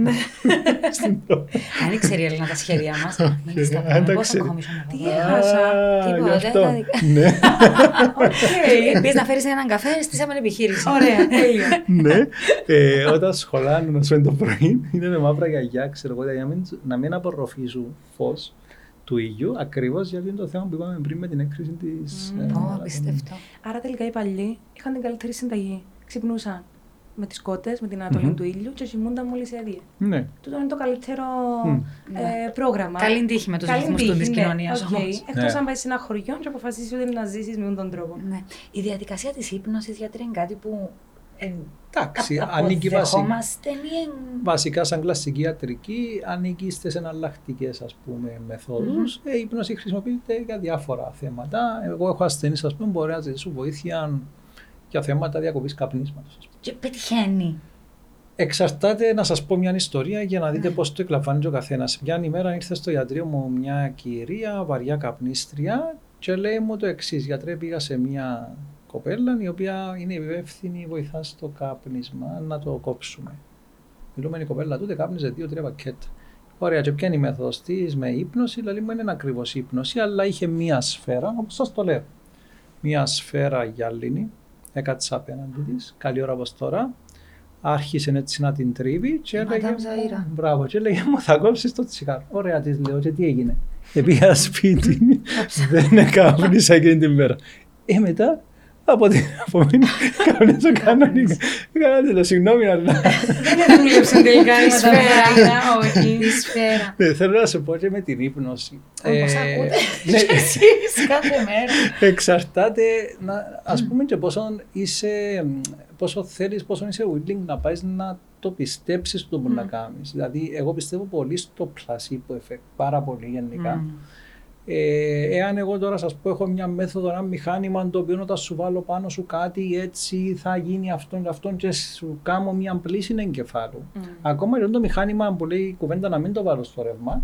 Αν ήξερε η Έλενα τα σχέδια μας, δεν τις τα πούμε. Πώς θα κομίσουμε. Τι έχασα. Τίποτα. Ναι. Επίσης να φέρεις έναν καφέ, στήσαμε επιχείρηση. Ωραία, τέλειο. Ναι, όταν σχολάνουν ας πούμε το πρωί, είναι με μαύρα γιαγιά, ξέρω εγώ, για να μην απορροφήσουν φως του ήλιου, ακριβώς γιατί είναι το θέμα που είπαμε πριν με την έκρηση της... Απίστευτο. Άρα τελικά οι παλιοί είχαν την καλύτερη συνταγή. Ξυπνούσαν με τις κότες, με την ανατολή του ήλιου και ζυμούνταν μόλις έδιε. Ναι. Τούτο είναι το καλύτερο πρόγραμμα. Καλή τύχη με τους ρυθμούς του της κοινωνίας όμως. Εκτός αν πάει σε ένα χωριό και αποφασίσει ότι να ζήσεις με τον τρόπο. Ναι. Η διαδικασία της ύπνωσης γιατρέ είναι κάτι που αποδεχόμαστε. Βασικά σαν κλασική ιατρική ανήκει στις εναλλακτικές ας πούμε μεθόδους. Η ύπνωση χρησιμοποιείται για διάφορα θέματα. Εγώ έχω ασθενείς ας πούμε μπορεί να ζητήσω βοήθεια για θέματα διακοπής καπνίσματος. Και πετυχαίνει. Εξαρτάται να σας πω μια ιστορία για να δείτε πώς το εκλαμβάνει ο καθένας. Μια ημέρα ήρθε στο ιατρείο μου μια κυρία, βαριά καπνίστρια, και λέει μου το εξής. Γιατρέ, πήγα σε μια κοπέλα η οποία είναι υπεύθυνη, βοηθά στο κάπνισμα, να το κόψουμε. Μιλούμε, η κοπέλα τούτε κάπνιζε 2-3 πακέτα. Ωραία, και ποια είναι η μέθοδος της με ύπνωση, δηλαδή μου είναι ακριβώς ύπνωση, αλλά είχε μια σφαίρα, όπως σας το λέω. Μια σφαίρα γυαλίνη. Έκατσα απέναντι της, καλή ώρα όπως τώρα, άρχισε έτσι να την τρίβει και έλεγε, μπράβο, και έλεγε μου θα κόψεις το τσιγάρο. Ωραία της λέω και τι έγινε. Πήγα σπίτι, δεν έκαμπνισα εκείνη την μέρα. Μετά από την επόμενη καπνίζω κανονικά. Λέω συγγνώμη αλλά... Δεν δούλεψε τελικά η σφαίρα, όχι. Η σφαίρα. Θέλω να σε πω και με την ύπνωση. Όπως ακούτε και εσείς κάθε μέρα. Εξαρτάται, ας πούμε και πόσο θέλεις, πόσο είσαι willing να πάει να το πιστέψεις το που να κάνεις. Δηλαδή εγώ πιστεύω πολύ στο placebo effect, πάρα πολύ γενικά. Εάν εγώ τώρα σας πω έχω μια μέθοδο, ένα μηχάνημα το οποίο όταν σου βάλω πάνω σου κάτι έτσι θα γίνει αυτόν και αυτόν και σου κάνω μια πλήση εγκεφάλου. Ακόμα και το μηχάνημα που λέει η κουβέντα να μην το βάλω στο ρεύμα,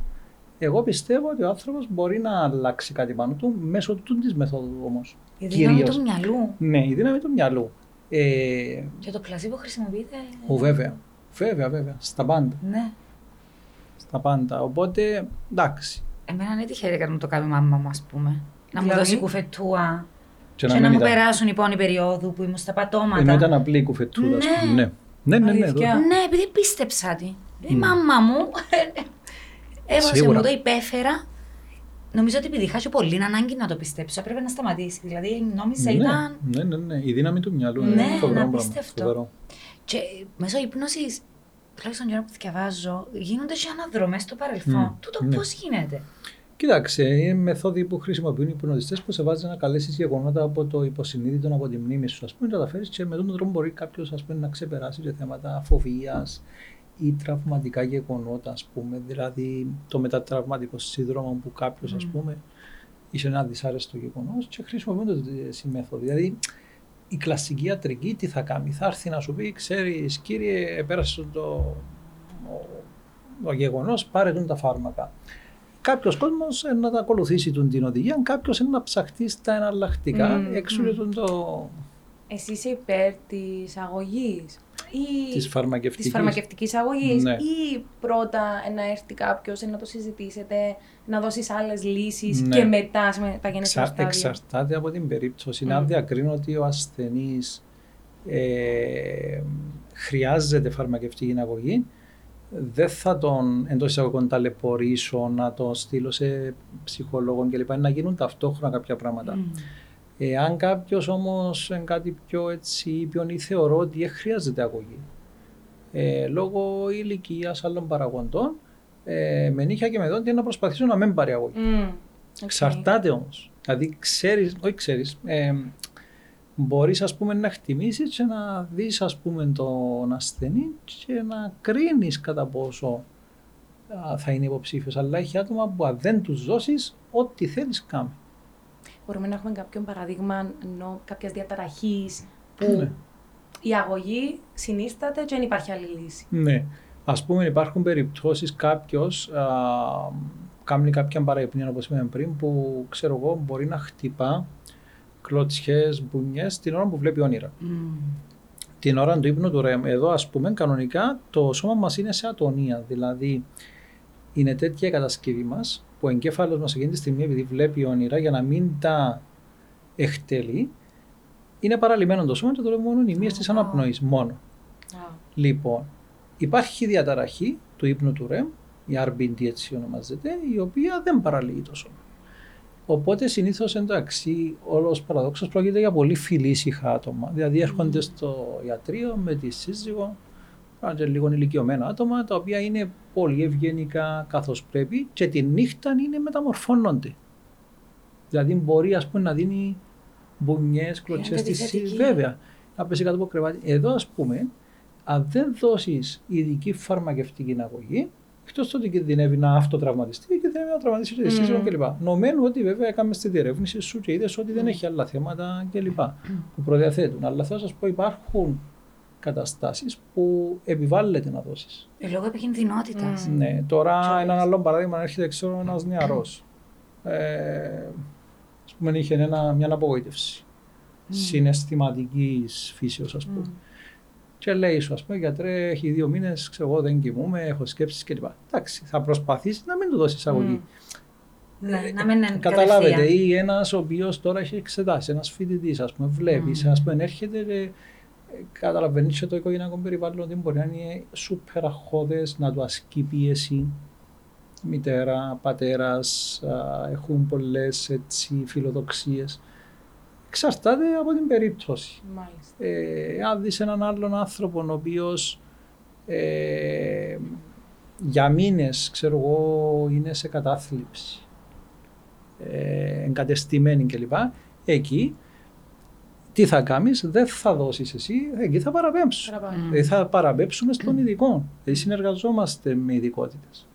εγώ πιστεύω ότι ο άνθρωπος μπορεί να αλλάξει κάτι πάνω του μέσω του της μεθόδου όμως. Η δύναμη του μυαλού. Ναι, η δύναμη του μυαλού. Και το πλασίμπο χρησιμοποιείται. Βέβαια, στα πάντα. Ναι. Στα πάντα. Οπότε εντάξει. Εμένα είναι τυχαία να το κάνει η μάμα μου, ας πούμε. Να μου δώσει κουφετούα και να μου περάσουν λοιπόν οι περιόδου που ήμουν στα πατώματα. Ενώ ήταν απλή η κουφετούδα, ας πούμε. Ναι, επειδή πίστεψα τη. Η μάμα μου έβασε μου το, υπέφερα. Νομίζω ότι επειδή είχα πολύ ανάγκη να το πιστέψω, έπρεπε να σταματήσει. Δηλαδή νόμιζα ήταν. Ναι, η δύναμη του μυαλού. Ναι, να πιστευτώ. Και μέσω ύπνωσης, τουλάχιστον την ώρα που διαβάζω, γίνονται και αναδρομές στο παρελθόν. Τούτο πώς γίνεται. Κοιτάξτε, είναι μεθόδοι που χρησιμοποιούν οι υπνοτιστές που σε βάζει να καλέσεις γεγονότα από το υποσυνείδητο, από τη μνήμη σου, ας πούμε, να τα φέρεις και με τον τρόπο μπορεί κάποιος να ξεπεράσει και θέματα φοβίας ή τραυματικά γεγονότα, ας πούμε, δηλαδή το μετατραυματικό σύνδρομο που κάποιος, ας πούμε, είσαι ένα δυσάρεστο γεγονός και χρησιμοποιούνται τη μέθοδο. Δηλαδή, η κλασική ιατρική τι θα κάνει, θα έρθει να σου πει, ξέρεις κύριε, επέρασε το γεγονός, πάρε τα φάρμακα. Κάποιος κόσμος να τα ακολουθήσει την οδηγία, κάποιος να ψαχτεί στα εναλλακτικά, έξω το... Εσύ είσαι υπέρ της αγωγής ή της φαρμακευτικής αγωγής, ναι, ή πρώτα να έρθει κάποιος να το συζητήσετε, να δώσεις άλλες λύσεις, ναι, και μετά τα γενέσιμα στάδια. Εξαρτάται από την περίπτωση. Να διακρίνω ότι ο ασθενής χρειάζεται φαρμακευτική αγωγή, δεν θα τον εντός εισαγωγικών ταλαιπωρήσω, να τον στείλω σε ψυχολόγο κλπ. Να γίνουν ταυτόχρονα κάποια πράγματα. Αν κάποιος όμως κάτι πιο έτσι ποιον θεωρώ ότι χρειάζεται αγωγή, λόγω ηλικίας, άλλων παραγοντών, με νύχια και με δόντια να προσπαθήσω να μην πάρει αγωγή. Εξαρτάται όμως. Δηλαδή ξέρεις, όχι ξέρεις, μπορείς ας πούμε να χτιμήσεις και να δεις ας πούμε τον ασθενή και να κρίνεις κατά πόσο θα είναι υποψήφιος. Αλλά έχει άτομα που αν δεν τους δώσεις, ό,τι θέλεις κάνει. Μπορούμε να έχουμε κάποιον παραδείγμα κάποια διαταραχή που η αγωγή συνίσταται και δεν υπάρχει άλλη λύση. Ναι. Ας πούμε, υπάρχουν περιπτώσεις κάποιος κάνει κάποια παραϊπνία, όπως είπαμε πριν, που ξέρω εγώ μπορεί να χτυπά κλωτσιές, μπουνιές την ώρα που βλέπει όνειρα. Την ώρα του ύπνου του REM. Εδώ, ας πούμε, κανονικά το σώμα μας είναι σε ατονία. Δηλαδή, είναι τέτοια η κατασκευή μας, που ο εγκέφαλος μας εκείνη τη στιγμή, επειδή βλέπει όνειρα, για να μην τα εκτελεί, είναι παραλυμμένο το σώμα και το μόνο νημίες της αναπνοής, μόνο. Λοιπόν, υπάρχει διαταραχή του ύπνου του REM, η RBD έτσι ονομάζεται, η οποία δεν παραλύει το σώμα. Οπότε συνήθως, εντάξει, όλος παραδόξος πρόκειται για πολύ φιλήσυχα άτομα. Δηλαδή έρχονται στο ιατρείο με τη σύζυγο, και λίγο ηλικιωμένα άτομα, τα οποία είναι πολύ ευγενικά καθώς πρέπει και τη νύχτα είναι μεταμορφώνονται. Δηλαδή μπορεί ας πούμε να δίνει μπουνιές, κλωτσιές στις, βέβαια, να πέσει κάτω από κρεβάτι. Εδώ ας πούμε, αν δεν δώσεις ειδική φαρμακευτική αγωγή, εκτός τότε κινδυνεύει να αυτοτραυματιστεί και κινδυνεύει να τραυματίσει τη σύζυγο κλπ. Νομίζουν ότι βέβαια έκαμε στη διερεύνηση σου και είδες ότι δεν έχει άλλα θέματα κλπ. Που προδιαθέτουν. Αλλά θέλω να σας πω, υπάρχουν καταστάσεις που επιβάλλεται να δώσεις. Λόγω επικινδυνότητας. Ναι, τώρα έναν άλλο παράδειγμα, να έρχεται ξέρω ένας νεαρός. Ας πούμε, είχε μια απογοήτευση συναισθηματικής φύσεως, ας πούμε. Και λέει σου, ας πούμε, γιατρέ, έχει 2 μήνες, ξέρω εγώ, δεν κοιμούμαι, έχω σκέψεις κλπ. Εντάξει, θα προσπαθήσει να μην του δώσεις αγωγή. Να μην είναι καταλάβετε, ή ένας ο οποίος τώρα έχει εξετάσει, ένας φοιτητής, ας πούμε, βλέπεις, ας πούμε, έρχεται. Καταλαβαίνεις το οικογενειακό περιβάλλον ότι μπορεί να είναι σούπερ αχώδες, να του ασκεί πίεση. Μητέρα, πατέρας, έχουν πολλές έτσι, φιλοδοξίες. Εξαρτάται από την περίπτωση. Αν δεις έναν άλλον άνθρωπο, ο οποίος για μήνες, ξέρω εγώ, είναι σε κατάθλιψη, εγκατεστημένη κλπ. Εκεί, τι θα κάνεις, δεν θα δώσεις εσύ, εκεί θα παραπέμψεις. Θα παραπέμψουμε στον ειδικό. Δηλαδή συνεργαζόμαστε με ειδικότητες.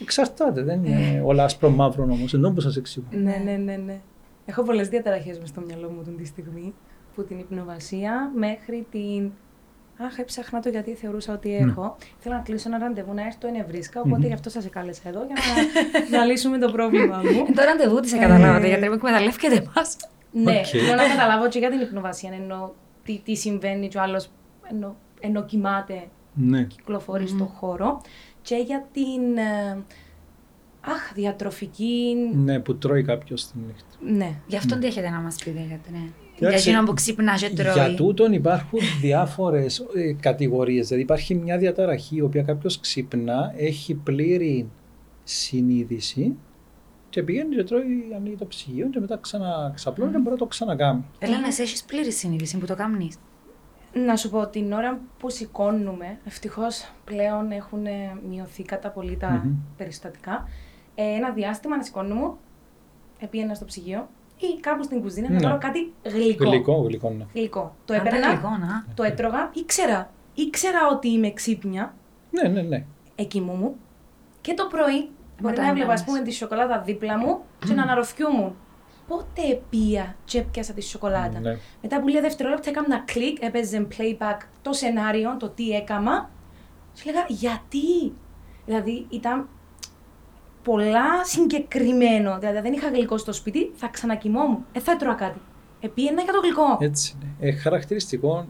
Εξαρτάται, δεν είναι όλα άσπρο μαύρο όμως, ενώ που σας εξηγώ. Ναι. Έχω πολλές διαταραχές μες στο μυαλό μου τη στιγμή, που την υπνοβασία μέχρι την... Αχ, έψαχνα το γιατί θεωρούσα ότι έχω. Θέλω να κλείσω ένα ραντεβού, να έρθει το ενευρίσκα, οπότε γι' αυτό σας εκάλεσα εδώ, για να λύσουμε το πρόβλημα μου. Το ραντεβού της καταλάβατε, γιατί μου εκμεταλλεύκεται εμάς. Ναι, θέλω να καταλάβω και για την υπνοβασία, εννοώ τι συμβαίνει και ο άλλος ενώ κοιμάται, κυκλοφορεί στον χώρο, και για την διατροφική... Ναι, που τρώει κάποιος τη νύχτα. Ναι, γι' αυτόν τι έχετε να μας πείτε, για εκείνον που ξυπνά και τρώει. Για τούτον υπάρχουν διάφορες κατηγορίες, δηλαδή υπάρχει μια διαταραχή, η οποία κάποιος ξυπνά, έχει πλήρη συνείδηση, και πηγαίνει και τρώει, ανοίγει το ψυγείο και μετά ξαναξαπλώνει και μπορεί να το ξανακάμει. Έλενα, εσύ έχεις πλήρη συνείδηση που το κάνεις. Να σου πω, την ώρα που σηκώνουμε, ευτυχώς πλέον έχουν μειωθεί κατά πολύ τα περιστατικά, ένα διάστημα να σηκώνουμε, πήγαινα στο ψυγείο ή κάπου στην κουζίνα να πάρω κάτι γλυκό. Γλυκό. Το έπαιρνα, το έτρωγα, ήξερα ότι είμαι ξύπνια, Ναι, ναι, ναι. Εκοιμούμουν και το πρωί μπορεί να έβλεπα, ας πούμε, τη σοκολάτα δίπλα μου και να αναρροφιούμουν. Πότε επία και έπιασα τη σοκολάτα. Ναι. Μετά από λίγα δευτερόλεπτα έκανα κλικ, έπαιζε playback το σενάριο, το τι έκανα. Και λέγα γιατί. Δηλαδή ήταν πολλά συγκεκριμένο. Δηλαδή δεν είχα γλυκό στο σπίτι, θα ξανακοιμόμουν. Θα έτρωα κάτι. Επίαινα για το γλυκό. Έτσι είναι. Χαρακτηριστικό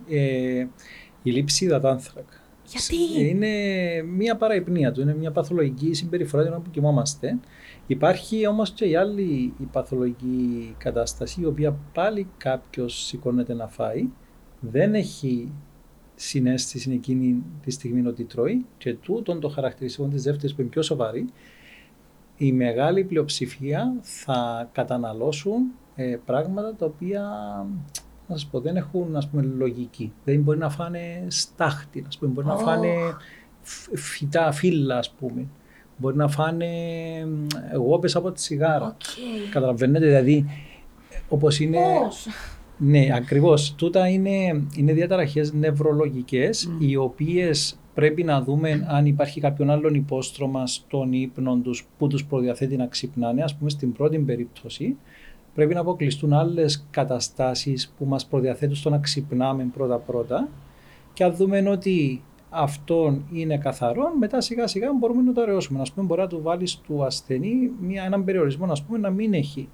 η λήψη υδατάνθρακα. Γιατί? Είναι μια παραϊπνία του, είναι μια παθολογική συμπεριφορά την οποία κοιμόμαστε. Υπάρχει όμως και η άλλη η παθολογική κατάσταση, η οποία πάλι κάποιος σηκώνεται να φάει, δεν έχει συνέστηση εκείνη τη στιγμή ότι τρώει και τούτον το χαρακτηριστικό της δεύτερης που είναι πιο σοβαρή, η μεγάλη πλειοψηφία θα καταναλώσουν πράγματα τα οποία... να σας πω, δεν έχουν, ας πούμε, λογική. Δεν μπορεί να φάνε στάχτη, ας πούμε, μπορεί να φάνε φυτά, φύλλα, ας πούμε. Μπορεί να φάνε γόπες από τη σιγάρα. Okay. Καταλαβαίνετε, δηλαδή, όπως είναι... Ναι, ακριβώς. Τούτα είναι διαταραχές νευρολογικές, οι οποίες πρέπει να δούμε αν υπάρχει κάποιον άλλον υπόστρωμα στον ύπνο τους που τους προδιαθέτει να ξυπνάνε, ας πούμε, στην πρώτη περίπτωση. Πρέπει να αποκλειστούν άλλες καταστάσεις που μας προδιαθέτουν στο να ξυπνάμε πρώτα-πρώτα και αν δούμε ότι αυτόν είναι καθαρόν, μετά σιγά-σιγά μπορούμε να το αραιώσουμε. Ας πούμε, μπορεί να του βάλεις του ασθενή έναν περιορισμό, ας πούμε, να μην έχει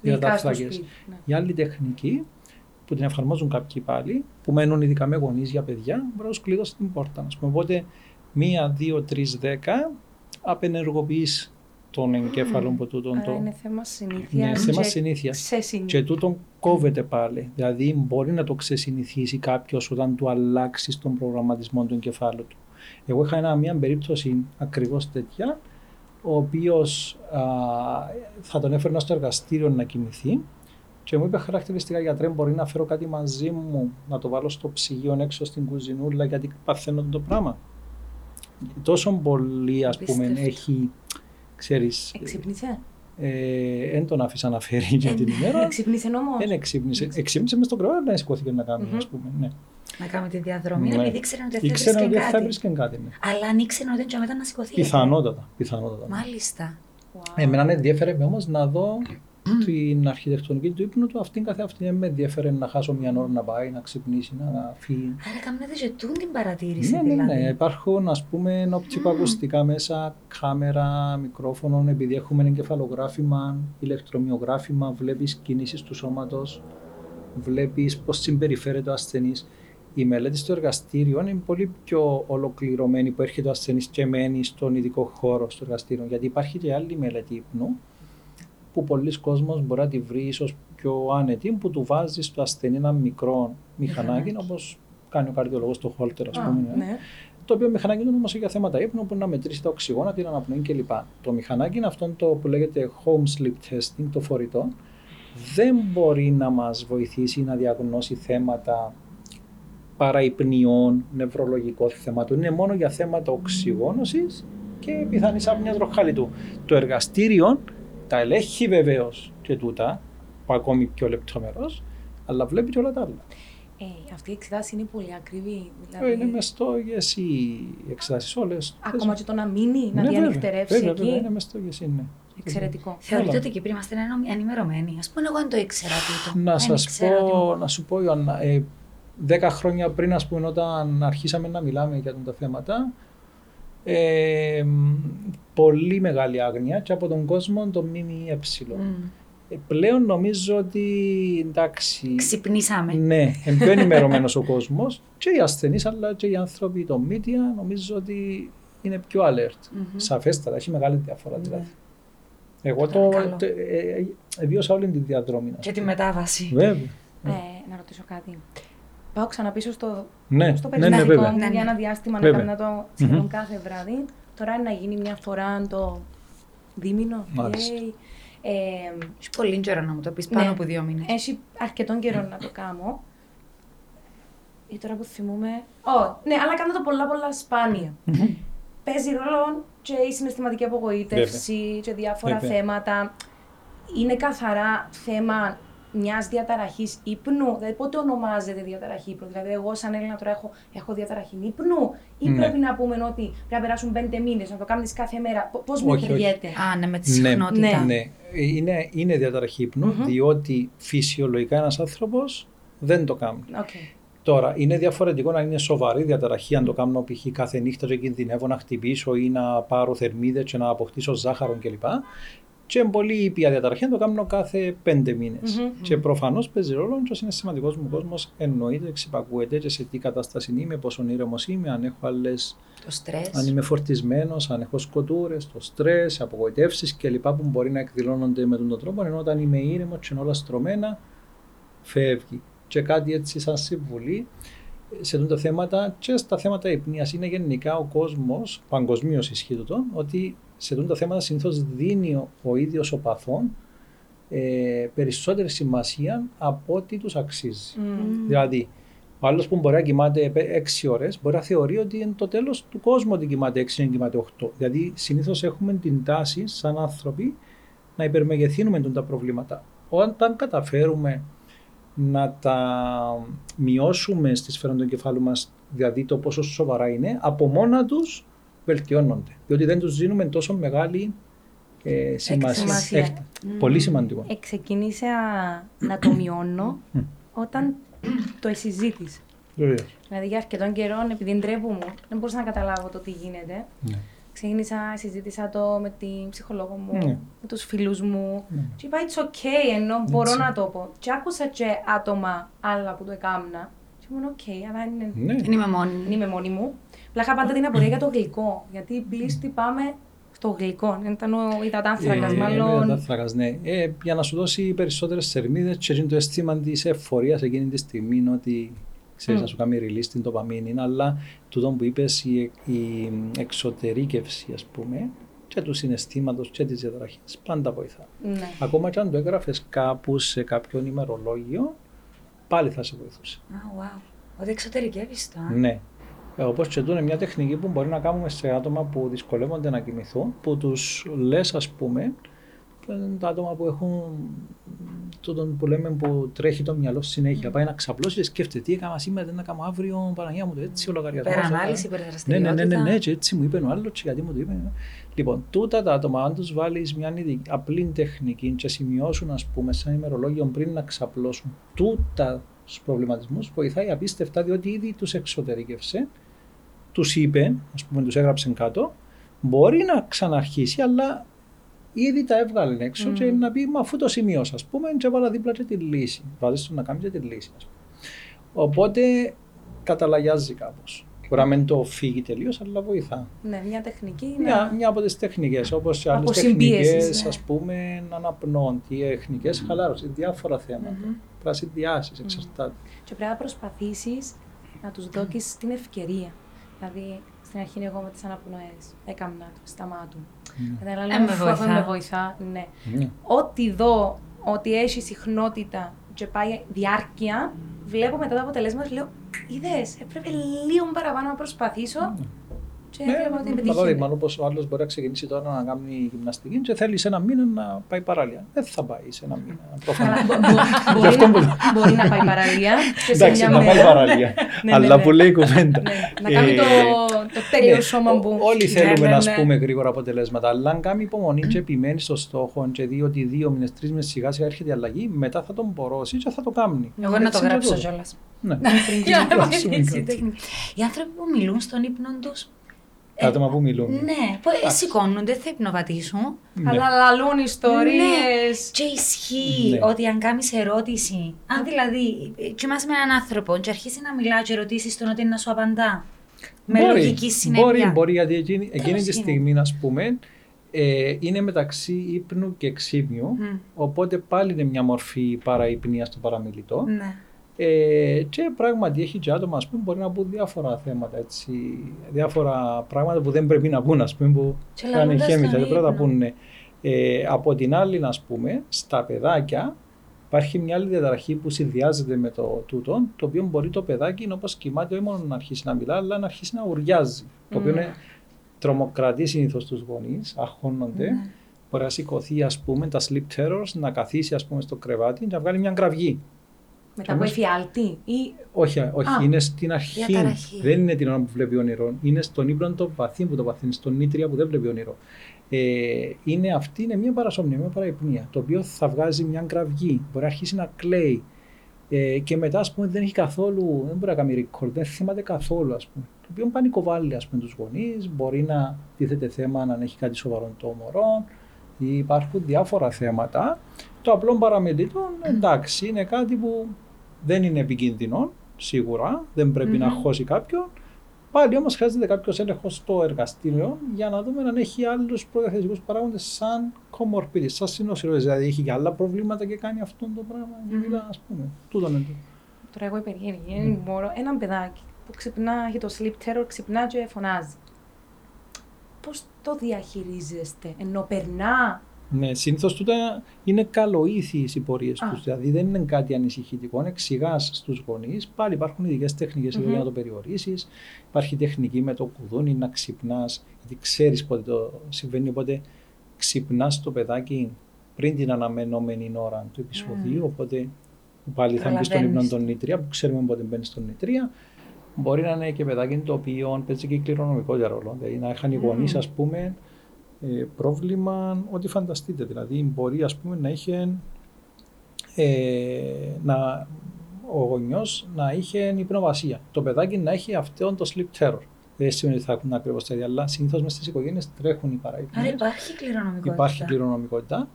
υδατάνθρακες. Η άλλη τεχνική που την εφαρμόζουν κάποιοι πάλι, που μένουν ειδικά με γονείς για παιδιά, μπορεί να τους κλειδώσει την πόρτα. Ας πούμε, οπότε 1, 2, 3, 10 απενεργοποιείς των εγκέφαλων από τούτον το... Είναι θέμα συνήθεια. Ναι, θέμα συνήθεια. Και τούτον κόβεται πάλι. Δηλαδή μπορεί να το ξεσυνηθίσει κάποιος όταν του αλλάξει τον προγραμματισμό του εγκεφάλου του. Εγώ είχα μια περίπτωση ακριβώς τέτοια, ο οποίος θα τον έφερνα στο εργαστήριο να κοιμηθεί και μου είπε χαρακτηριστικά, γιατρέ, μπορεί να φέρω κάτι μαζί μου, να το βάλω στο ψυγείο έξω στην κουζινούλα, γιατί παθαίνω το πράγμα. Τόσο πολύ, ας πούμε, έχει... Ξέρεις, εξύπνησε. Εν τον άφησα να φέρει για την ημέρα. Εξύπνησε όμως. Δεν εξύπνησε. Εξύπνησε μες στον κρεβάτι να σηκώθηκε να κάνει, ας πούμε. Ναι. Να κάνει τη διαδρομή, επειδή ήξεραν ότι θα βρίσκαν κάτι. Αλλά αν ήξεραν ότι δεν ήταν να σηκωθεί. Πιθανότατα. Μάλιστα. Wow. Εμένα ενδιαφέρε με όμως να δω την αρχιτεκτονική του ύπνου του, αυτήν καθεαυτή. Δεν με ενδιαφέρε να χάσω μια ώρα να πάει, να ξυπνήσει, να φύγει. Άρα, καμία δεν ζητούν την παρατήρηση. Ναι, δηλαδή. Ναι. Υπάρχουν, ας πούμε, οπτικοακουστικά μέσα, κάμερα, μικρόφωνο, επειδή έχουμε εγκεφαλογράφημα, ηλεκτρομυογράφημα, βλέπεις κινήσεις του σώματος, βλέπεις πώς συμπεριφέρεται ο ασθενής. Η μελέτη στο εργαστήριο είναι πολύ πιο ολοκληρωμένη, που έρχεται ο ασθενής και μένει στον ειδικό χώρο στο εργαστήριο, γιατί υπάρχει και άλλη μελέτη ύπνου, που πολλοί κόσμος μπορεί να τη βρει ίσως πιο άνετη, που του βάζει στο ασθενή ένα μικρό μηχανάκι, όπως κάνει ο καρδιολόγος στο Holter, ας πούμε. Ναι. Το οποίο μηχανάκι είναι όμως για θέματα ύπνου, που να μετρήσει τα οξυγόνα, την αναπνοή κλπ. Το μηχανάκι είναι αυτό το που λέγεται home sleep testing, το φορητό. Δεν μπορεί να μας βοηθήσει να διαγνώσει θέματα παραϊπνιών, νευρολογικών θεμάτων. Είναι μόνο για θέματα οξυγόνωσης και πιθανής άπνοια τροχάλιτου. Το εργαστήριο τα ελέγχει βεβαίως και τούτα, που ακόμη πιο λεπτομερώς, αλλά βλέπει και όλα τα άλλα. Αυτή η εξετάση είναι πολύ ακριβή. Δηλαδή... Είναι μεστόγες οι εξετάσεις όλες. Ακόμα και το να μείνει, να διανυχτερεύσει εκεί. Βέβαια, είναι μεστόγες, είναι. Εξαιρετικό. Θεωρείτε ότι οι Κύπροι είμαστε ενημερωμένοι. Ας πούμε, εγώ δεν το ήξερα τούτο. Να σου πω, Ιωάννα, 10 χρόνια πριν, ας πούμε, όταν αρχίσαμε να μιλάμε για τα θέματα, πολύ μεγάλη άγνοια και από τον κόσμο το ΜΜΕ. Πλέον νομίζω ότι εντάξει... Ξυπνήσαμε. Ναι, είναι πιο ενημερωμένος ο κόσμος και οι ασθενείς αλλά και οι άνθρωποι, το media, νομίζω ότι είναι πιο alert. Σαφέστατα, έχει μεγάλη διαφορά δηλαδή. Εγώ βίωσα όλη την διαδρομή. Και τη μετάβαση. Βέβαια. Να ρωτήσω κάτι. Πάω ξανά πίσω στο περιστατικό μου για ένα διάστημα να κάνω το σχεδόν κάθε βράδυ. Τώρα είναι να γίνει μια φορά το δίμηνο. Έχει πολύ καιρό να μου το πεις, πάνω από 2 μήνες. Έχει αρκετόν καιρό να το κάνω. Ή τώρα που θυμούμε... Ναι, αλλά κάνω το πολλά σπάνια. Παίζει ρόλο και η συναισθηματική απογοήτευση και διάφορα θέματα. Είναι καθαρά θέμα μιας διαταραχής ύπνου, δηλαδή πότε ονομάζεται διαταραχή ύπνου, δηλαδή εγώ σαν Έλενα τώρα έχω διαταραχή ύπνου ή ναι. Πρέπει να πούμε ότι πρέπει να περάσουν 5 μήνες, να το κάνεις κάθε μέρα, πώς μετριέται? Α, ναι, με τη συχνότητα. Ναι, ναι. Είναι διαταραχή ύπνου, mm-hmm. διότι φυσιολογικά ένας άνθρωπος δεν το κάνει. Okay. Τώρα, είναι διαφορετικό να είναι σοβαρή διαταραχή, αν το κάνω π.χ. κάθε νύχτα και κινδυνεύω να χτυπήσω ή να πάρω θερμίδες και να αποκτήσω ζάχαρο κλπ. Και πολύ ήπια διαταραχή, να το κάνω κάθε 5 μήνες. Mm-hmm. Και προφανώς παίζει ρόλο, και είναι σημαντικός μου κόσμος, εννοείται, ξυπακούεται και σε τι κατάσταση είμαι, πόσο ήρεμος είμαι, αν έχω άλλες. Το στρες. Αν είμαι φορτισμένος, αν έχω σκοτούρες, το στρες, απογοητεύσεις κλπ. Που μπορεί να εκδηλώνονται με τον τρόπο, ενώ όταν είμαι ήρεμος και είναι όλα στρωμένα, φεύγει. Και κάτι έτσι σαν συμβουλή σε αυτά τα θέματα και στα θέματα υπνίας είναι γενικά ο κόσμος, παγκοσμίως ισχύει τούτο, ότι σε αυτά τα θέματα συνήθως δίνει ο ίδιος ο παθόν περισσότερη σημασία από ό,τι τους αξίζει. Δηλαδή, ο άλλος που μπορεί να κοιμάται 6 ώρες μπορεί να θεωρεί ότι είναι το τέλος του κόσμου ότι κοιμάται 6 ή κοιμάται 8. Δηλαδή, συνήθως έχουμε την τάση σαν άνθρωποι να υπερμεγεθύνουμε τα προβλήματα. Όταν καταφέρουμε να τα μειώσουμε στη σφαίρα του εγκεφάλου μας, δηλαδή το πόσο σοβαρά είναι, από μόνα τους βελτιώνονται. Διότι δεν τους δίνουμε τόσο μεγάλη σημασία. Πολύ σημαντικό. Ξεκίνησα να το μειώνω όταν το συζήτησα. Δηλαδή για αρκετών καιρών, επειδή ντρέπω μου, δεν μπορούσα να καταλάβω το τι γίνεται. Ναι. Συζήτησα το με την ψυχολόγο μου, με τους φίλους μου. Και είπα, it's okay, ενώ μπορώ να το πω. Και άκουσα και άτομα άλλα που το έκαμνα. Και ήμουν, okay, αλλά είμαι μόνη μου. Πλάχα πάντα την απορία για το γλυκό. Γιατί πλήστη πάμε στο γλυκό. Ήταν ο υδατάνθρακας, μάλλον. Υδατάνθρακας, ναι. Για να σου δώσει περισσότερες θερμίδες, και είναι το αίσθημα της ευφορίας εκείνη τη στιγμή, ότι ξέρεις να σου κάνει release την ντοπαμίνη, αλλά τούτο που είπες, η εξωτερήκευση, ας πούμε, και του συναισθήματος και της διαταραχής, πάντα βοηθά. Ναι. Ακόμα και αν το έγραφες κάπου σε κάποιο ημερολόγιο, πάλι θα σε βοηθούσε. Wow. Ότι εξωτερικεύεις το. Ναι. Όπως και τούτο είναι μια τεχνική που μπορεί να κάνουμε σε άτομα που δυσκολεύονται να κοιμηθούν, που τους λες, ας πούμε, τα άτομα που έχουν τον που λέμε που τρέχει το μυαλό συνέχεια. Πάει να ξαπλώσει και σκέφτεται τι έκανα σήμερα, δεν έκανα αύριο, Παναγία μου, το έτσι, ο λογαριασμός. Υπερανάλυση, υπερδραστηριότητα. Ναι, και έτσι μου είπε ο άλλος, και γιατί μου το είπε. Λοιπόν, τούτα τα άτομα, αν τους βάλεις μια απλή τεχνική και σημειώσουν, ας πούμε, σαν ημερολόγιο πριν να ξαπλώσουν, τούτα τους προβληματισμούς βοηθάει απίστευτα, διότι ήδη τους εξωτερήκευσε, τους είπε, ας πούμε, τους έγραψε κάτω, μπορεί να ξαναρχίσει, αλλά. Ήδη τα έβγαλε έξω και να πει, μα αφού το σημείωσα, ας πούμε, και έβαλα δίπλα και τη λύση. Βάζεις το να κάνεις και τη λύση, ας πούμε. Οπότε καταλαγιάζει κάπως. Μπορεί να μην το φύγει τελείως, αλλά βοηθά. Ναι, μια τεχνική. Μια από τις τεχνικές, όπως και άλλες τεχνικές, ας πούμε, αναπνών, τεχνικές χαλάρωσης, διάφορα θέματα. Πρασιδιάσεις, εξαρτάται. Και πρέπει να προσπαθήσεις να τους δώσεις την ευκαιρία. Δηλαδή, στην αρχή εγώ με τις αναπνοές, έκαμνα το, σταμάτου. Με βοηθά, ναι. Ό,τι δω, ότι έχει συχνότητα και πάει διάρκεια, βλέπω μετά τα αποτελέσματα και λέω, είδες, έπρεπε λίγο παραπάνω να προσπαθήσω και βλέπω ότι επιτυχεί. Ναι, όπως ο άλλος μπορεί να ξεκινήσει τώρα να κάνει γυμναστική και θέλει σε ένα μήνα να πάει παραλία. Δεν θα πάει σε ένα μήνα, προφανώς. Μπορεί να πάει παραλία και σε μια μέρα. Εντάξει, να πάει παραλία, αλλά που λέει κουβέντα. Να κάνει το τέλειο σώμα που. Όλοι θέλουμε να πούμε γρήγορα αποτελέσματα, αλλά αν κάνει υπομονή και επιμένει στο στόχο και δει ότι 2 μήνες, 3 μήνες σιγά σιγά έρχεται η αλλαγή, μετά θα τον μπορώσει και θα το κάνει. Εγώ να το γράψω κιόλας. Ναι. Οι άνθρωποι που μιλούν στον ύπνο τους. Άτομα που μιλούν. Ναι, σηκώνονται, θα υπνοβατήσουν. Αλλά λαλούν ιστορίες. Και ισχύει ότι αν κάνεις ερώτηση, αν δηλαδή κοιμάσαι με έναν άνθρωπο και αρχίσει να μιλά και ρωτήσεις τον ότι να σου απαντά. Με λογική συνέπεια. Μπορεί, γιατί εκείνη τη στιγμή, ας πούμε, είναι μεταξύ ύπνου και ξύπνιου, οπότε πάλι είναι μια μορφή παραϊπνίας στο παραμιλητό. Ναι. Και πράγματι έχει και άτομα, ας πούμε, μπορεί να πούν διάφορα θέματα, έτσι, διάφορα πράγματα που δεν πρέπει να πούν, ας πούμε, που είναι χέμητα, δεν πρέπει να πούν. Από την άλλη, ας πούμε, στα παιδάκια υπάρχει μια άλλη διαταραχή που συνδυάζεται με το τούτο, το οποίο μπορεί το παιδάκι, όπως κοιμάται, όχι μόνο να αρχίσει να μιλά, αλλά να αρχίσει να ουριάζει, το οποίο τρομοκρατεί συνήθως τους γονείς, αχώνονται. μπορεί να σηκωθεί, ας πούμε, τα sleep terrors, να καθίσει, ας πούμε, στο κρεβάτι και να βγάλει μια κραυγή. Μετά από εφιάλτη ή... Όχι, είναι στην αρχή. Δεν είναι την ώρα που βλέπει όνειρο. Είναι στον ύπνο το βαθύ που το παθαίνει, στον νήτρια που δεν βλέπει όνειρο. Αυτή είναι μια παρασόμνια, μια παραϊπνία, το οποίο θα βγάζει μια κραυγή, μπορεί να αρχίσει να κλαίει. Και μετά, ας πούμε, δεν έχει καθόλου, δεν μπορεί να κάνει record, δεν θυμάται καθόλου, ας πούμε. Το οποίο πανικοβάλλει, ας πούμε, τους γονείς, μπορεί να τίθεται θέμα αν έχει κάτι σοβαρό το μωρό. Υπάρχουν διάφορα θέματα. Το απλό παραμελητών, εντάξει, είναι κάτι που δεν είναι επικίνδυνο, σίγουρα, δεν πρέπει να χώσει κάποιον. Πάλι όμως χρειάζεται κάποιος έλεγχος στο εργαστήριο για να δούμε αν έχει άλλους προδιαθετικούς παράγοντες σαν comorbidity, σαν συνοσυρώδες. Δηλαδή έχει και άλλα προβλήματα και κάνει αυτό το πράγμα. Δηλαδή, ας πούμε, τούτον εντός. Τώρα εγώ υπεργένει, έναν παιδάκι που ξυπνά, έχει το sleep terror, ξυπνά και φωνάζει. Πώς το διαχειρίζεστε, ενώ περνά? Ναι, συνήθως τούτα είναι καλοήθιες οι πορείες τους, δηλαδή δεν είναι κάτι ανησυχητικό, εξηγάς στους γονείς, πάλι υπάρχουν ειδικές τεχνικές για να το περιορίσεις, υπάρχει τεχνική με το κουδούνι να ξυπνάς, γιατί ξέρεις πότε το συμβαίνει, οπότε ξυπνάς το παιδάκι πριν την αναμενόμενη ώρα του επεισοδίου, οπότε πάλι θα μπει στον ύπνο των νήτρια, που ξέρουμε πότε μπαίνει στον νήτρια. Μπορεί να είναι και παιδάκι το οποίο παίζει και κληρονομικό ρόλο. Δηλαδή να είχαν οι γονείς, ας πούμε, πρόβλημα, ό,τι φανταστείτε. Δηλαδή μπορεί, ας πούμε, να είχε ο γονιός να είχε υπνοβασία. Το παιδάκι να έχει αυτό το sleep terror. Δεν σημαίνει ότι θα έχουν ακριβώς τα ίδια, αλλά συνήθως μες στις οικογένειες τρέχουν οι παραϋπνίες. Άρα υπάρχει κληρονομικότητα.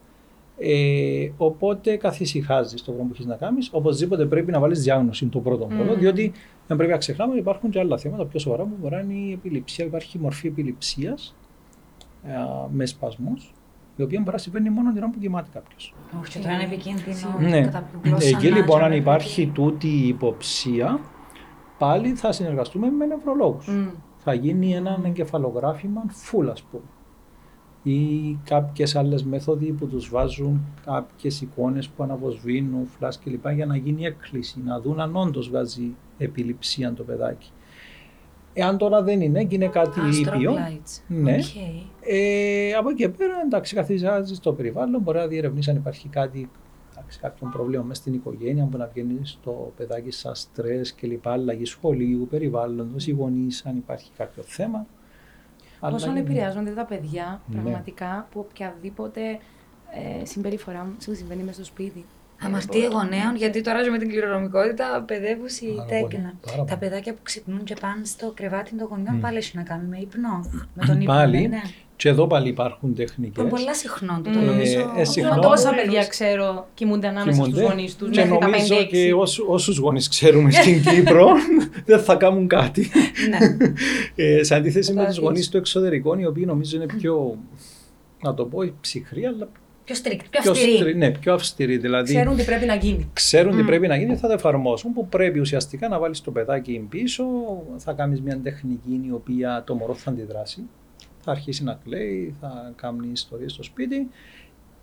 Οπότε καθησυχάζεις το πράγμα που έχεις να κάνεις. Οπωσδήποτε πρέπει να βάλεις διάγνωση το πρώτο πρώτο, διότι δεν πρέπει να ξεχνάμε ότι υπάρχουν και άλλα θέματα πιο σοβαρά που μπορεί να είναι η επιληψία. Υπάρχει μορφή επιληψίας με σπασμούς, η οποία μπορεί να συμβαίνει μόνο την ώρα που κοιμάται κάποιος. Όχι, τώρα είναι επικίνδυνο. Ναι. Εκεί λοιπόν, αν υπάρχει τούτη η υποψία, πάλι θα συνεργαστούμε με νευρολόγους. Θα γίνει ένα εγκεφαλογράφημα full, ας πούμε, ή κάποιες άλλες μέθοδοι που τους βάζουν κάποιες εικόνες που αναβοσβήνουν, φλάς κλπ. Για να γίνει έκκληση, να δουν αν όντως βγάζει επιληψία το παιδάκι. Εάν τώρα δεν είναι και είναι κάτι ήπιο, ναι, από εκεί πέρα, εντάξει, καθιζάζεις το περιβάλλον, μπορεί να διερευνήσει αν υπάρχει κάτι, εντάξει, κάποιο πρόβλημα μέσα στην οικογένεια, μπορεί να βγαίνει στο παιδάκι σαν στρες κλπ. Αλλαγή σχολείου, περιβάλλοντος, οι γονείς, αν υπάρχει κάποιο θέμα. Όσον επηρεάζονται τα παιδιά, πραγματικά, που οποιαδήποτε συμπεριφορά συμβαίνει μέσα στο σπίτι. Αμαρτία γονέων, γιατί τώρα με την κληρονομικότητα παιδεύουσε η τέκνα. Τα παιδάκια που ξυπνούν και πάνε στο κρεβάτι των γονιών πάλι έχουν να κάνουν με ύπνο. Με τον ύπνο. Πάλι. Ναι. Και εδώ πάλι υπάρχουν τεχνικές. Πολλά συχνό το νομίζω. Πόσα παιδιά ξέρω κοιμούνται ανάμεσα στους γονείς τους μέχρι τα 5-6. Νομίζω και όσους γονείς ξέρουμε στην Κύπρο δεν θα κάνουν κάτι. Σε αντίθεση με τους γονείς του εξωτερικών, οι οποίοι νομίζω είναι πιο, να το πω, ψυχροί, αλλά πιο αυστηροί. Ναι, πιο αυστηροί. Δηλαδή, ξέρουν τι πρέπει να γίνει. Ξέρουν τι πρέπει να γίνει, θα το εφαρμόσουν. Που πρέπει ουσιαστικά να βάλεις το παιδάκι πίσω, θα κάνεις μια τεχνική η οποία το μωρό θα αντιδράσει. Θα αρχίσει να κλαίει, θα κάνει ιστορίες στο σπίτι.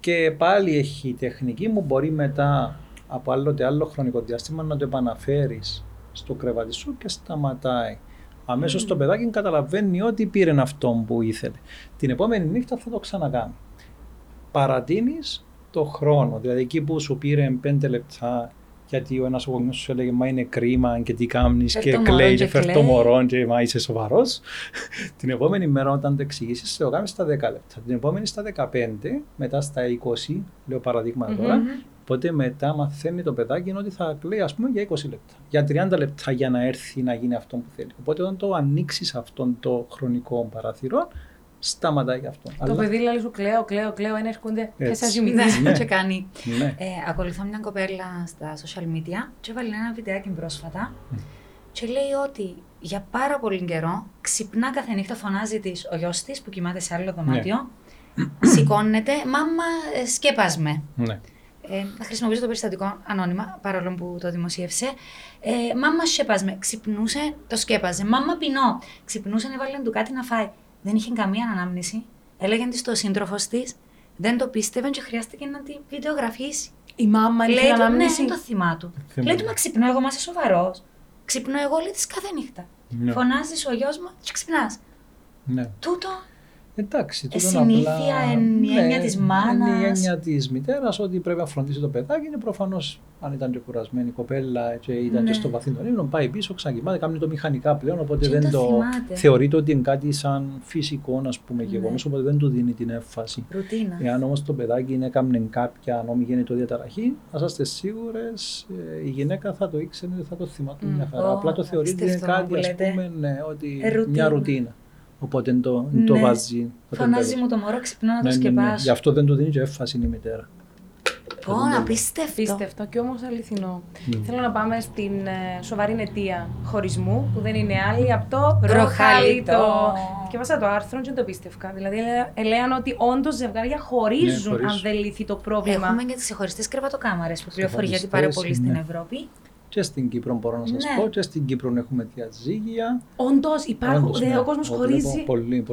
Και πάλι έχει τεχνική που μπορεί μετά από άλλο χρονικό διάστημα να το επαναφέρεις στο κρεβάτι σου και σταματάει. Αμέσως το παιδάκι καταλαβαίνει ότι πήρε αυτόν που ήθελε. Την επόμενη νύχτα θα το ξανακάνει. Παρατείνεις το χρόνο, δηλαδή εκεί που σου πήρε 5 λεπτά, γιατί ο ένας γονιός σου έλεγε «Μα είναι κρίμα και τι κάνεις» και κλαίει και φέρ' το μωρό και «Μα είσαι σοβαρός». Την επόμενη μέρα όταν το εξηγήσεις, το κάνεις στα 10 λεπτά, την επόμενη στα 15, μετά στα 20, λέω παραδείγματα τώρα, οπότε μετά μαθαίνει το παιδάκι ότι θα κλαίει, ας πούμε, για 20 λεπτά, για 30 λεπτά για να έρθει να γίνει αυτό που θέλει. Οπότε όταν το ανοίξεις αυτόν το χρονικό παραθυρό, σταματάει αυτό. Το παιδί λέει σου κλαίω, έρχονται και σας ζημιδάζει και κάνει. Ναι. Ακολουθώ μια κοπέλα στα social media και έβαλε ένα βιντεάκι πρόσφατα και λέει ότι για πάρα πολύ καιρό ξυπνά κάθε νύχτα, φωνάζει ο γιος της που κοιμάται σε άλλο δωμάτιο, σηκώνεται, «Μάμα, σκέπας με». Ναι. Θα χρησιμοποιήσω το περιστατικό ανώνυμα, παρόλο που το δημοσίευσε. «Μάμα, σκέπας με». Ξυπνούσε, το σκέπαζε. «Μάμα, πεινώ». Ξυπνούσε, έβαλε του κάτι να φάει. Δεν είχε καμία ανάμνηση. Έλεγε της το σύντροφος της, δεν το πίστευε και χρειάστηκε να τη βιντεογραφήσει. Η μάμα λέει του, ναι, είναι το θύμα του. Λέει του, μα ξυπνώ εγώ, μα είσαι σοβαρός. Ξυπνώ εγώ, λέει της κάθε νύχτα. Ναι. Φωνάζεις ο γιος μου και ξυπνάς. Ναι. Τούτο. Εντάξει, συνήθεια, απλά, η έννοια της μάνας. Η έννοια της μητέρας, ότι πρέπει να φροντίσει το παιδάκι. Είναι προφανώς, αν ήταν και κουρασμένη η κοπέλα, και ήταν και στο βαθύ των ύπνων, πάει πίσω, ξανακοιμάται, κάνει το μηχανικά πλέον. Οπότε και δεν το θεωρείται ότι είναι κάτι σαν φυσικό, ας πούμε, γεγονός, οπότε δεν του δίνει την έμφαση. Ρουτίνα. Εάν όμως το παιδάκι είναι έκαμνε κάποια νόμη γέννητο διαταραχή, να είστε σίγουρες, η γυναίκα θα το ήξερε, θα το θυμάται μια χαρά. Απλά το θεωρείται είναι κάτι, ας πούμε, ότι μια ρουτίνα. Οπότε το βάζει. Φωνάζει μου το μωρό, ξυπνώ να το σκεπάσω. Ναι. Γι' αυτό δεν του δίνει και έμφαση η μητέρα. Απίστευτο και όμως αληθινό. Θέλω να πάμε στην σοβαρή αιτία χωρισμού, που δεν είναι άλλη από το ροχαλίτο. Διαβάσα το άρθρο και το πίστευκα. Δηλαδή, έλεγαν ότι όντως ζευγάρια χωρίζουν αν δεν λυθεί το πρόβλημα. Έχουμε και τις ξεχωριστές κρεβατοκάμαρες που πληροφοριέται πάρα πολύ στην Ευρώπη. Και στην Κύπρο μπορώ να σας πω, και στην Κύπρο έχουμε διαζύγια. Όντως υπάρχουν, ο κόσμος χωρίζει. Πολλοί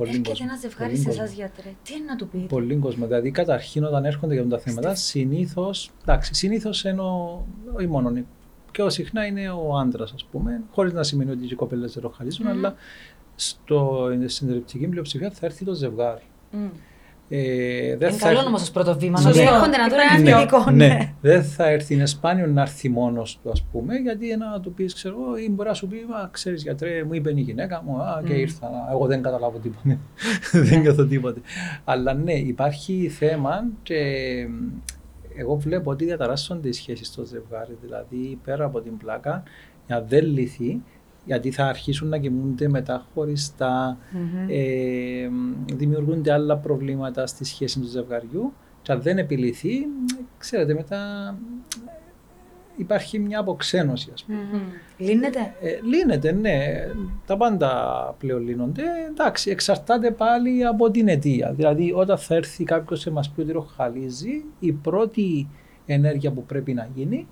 έρχεται ένα ζευγάρι σε εσάς, γιατρέ, τι είναι να του πείτε. Πολλοί κόσμος, δηλαδή καταρχήν όταν έρχονται για τα θέματα, συνήθως εννοώ, όχι μόνο, πιο συχνά είναι ο άντρας, ας πούμε, χωρίς να σημαίνει ότι οι κοπέλες δεν ροχαλίζουν, αλλά στην συντριπτική πλειοψηφία θα έρθει το ζευγάρι. Είναι καλό όμως ως πρώτο βήμα, να έρχονται να δουν ένα παιδικό. Ναι, δεν θα έρθει, είναι σπάνιο να έρθει μόνος του, ας πούμε, γιατί να του πεις, ξέρω εγώ, ή μπορεί να σου πει, ξέρεις γιατρέ, μου είπε η γυναίκα μου, και ήρθα, εγώ δεν καταλάβω τίποτα, δεν καθώ τίποτα. Αλλά ναι, υπάρχει θέμα και εγώ βλέπω ότι διαταράσσονται οι σχέσεις στο ζευγάρι, δηλαδή πέρα από την πλάκα, για δεν λυθεί, γιατί θα αρχίσουν να κοιμούνται μετά χωριστά, δημιουργούνται άλλα προβλήματα στη σχέση του ζευγαριού και αν δεν επιλυθεί, ξέρετε, μετά υπάρχει μια αποξένωση, ας πούμε. Λύνεται. Λύνεται, ναι. Τα πάντα πλέον λύνονται. Εντάξει, εξαρτάται πάλι από την αιτία. Δηλαδή, όταν θα έρθει κάποιος και μας πει ότι ροχαλίζει, η πρώτη ενέργεια που πρέπει να γίνει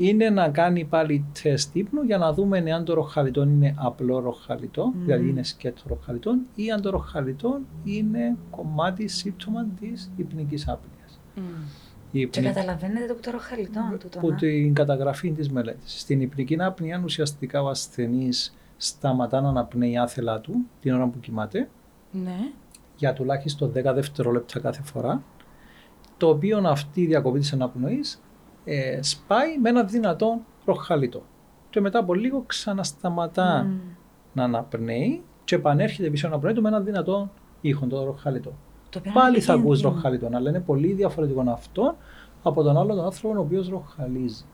είναι να κάνει πάλι τεστ ύπνου για να δούμε αν το ροχαλιτό είναι απλό ροχαλιτό, δηλαδή είναι σκέτο ροχαλιτό, ή αν το ροχαλιτό είναι κομμάτι σύμπτωμα της ύπνικής άπνοιας. Και καταλαβαίνετε το ροχαλιτό που την καταγραφή της μελέτης. Στην ύπνική άπνοια ουσιαστικά ο ασθενής σταματά να αναπνέει άθελά του την ώρα που κοιμάται για τουλάχιστον 10 δευτερόλεπτα κάθε φορά, το οποίο αυτή η διακοπή της αναπνοής σπάει με ένα δυνατό ροχαλιτό και μετά από λίγο ξανασταματά να αναπνέει και επανέρχεται πίσω να αναπνέει του με ένα δυνατό ήχο, το ροχαλιτό. Πάλι θα ακούς ροχαλιτό, αλλά είναι πολύ διαφορετικό αυτό από τον άλλο τον άνθρωπο ο οποίος ροχαλίζει.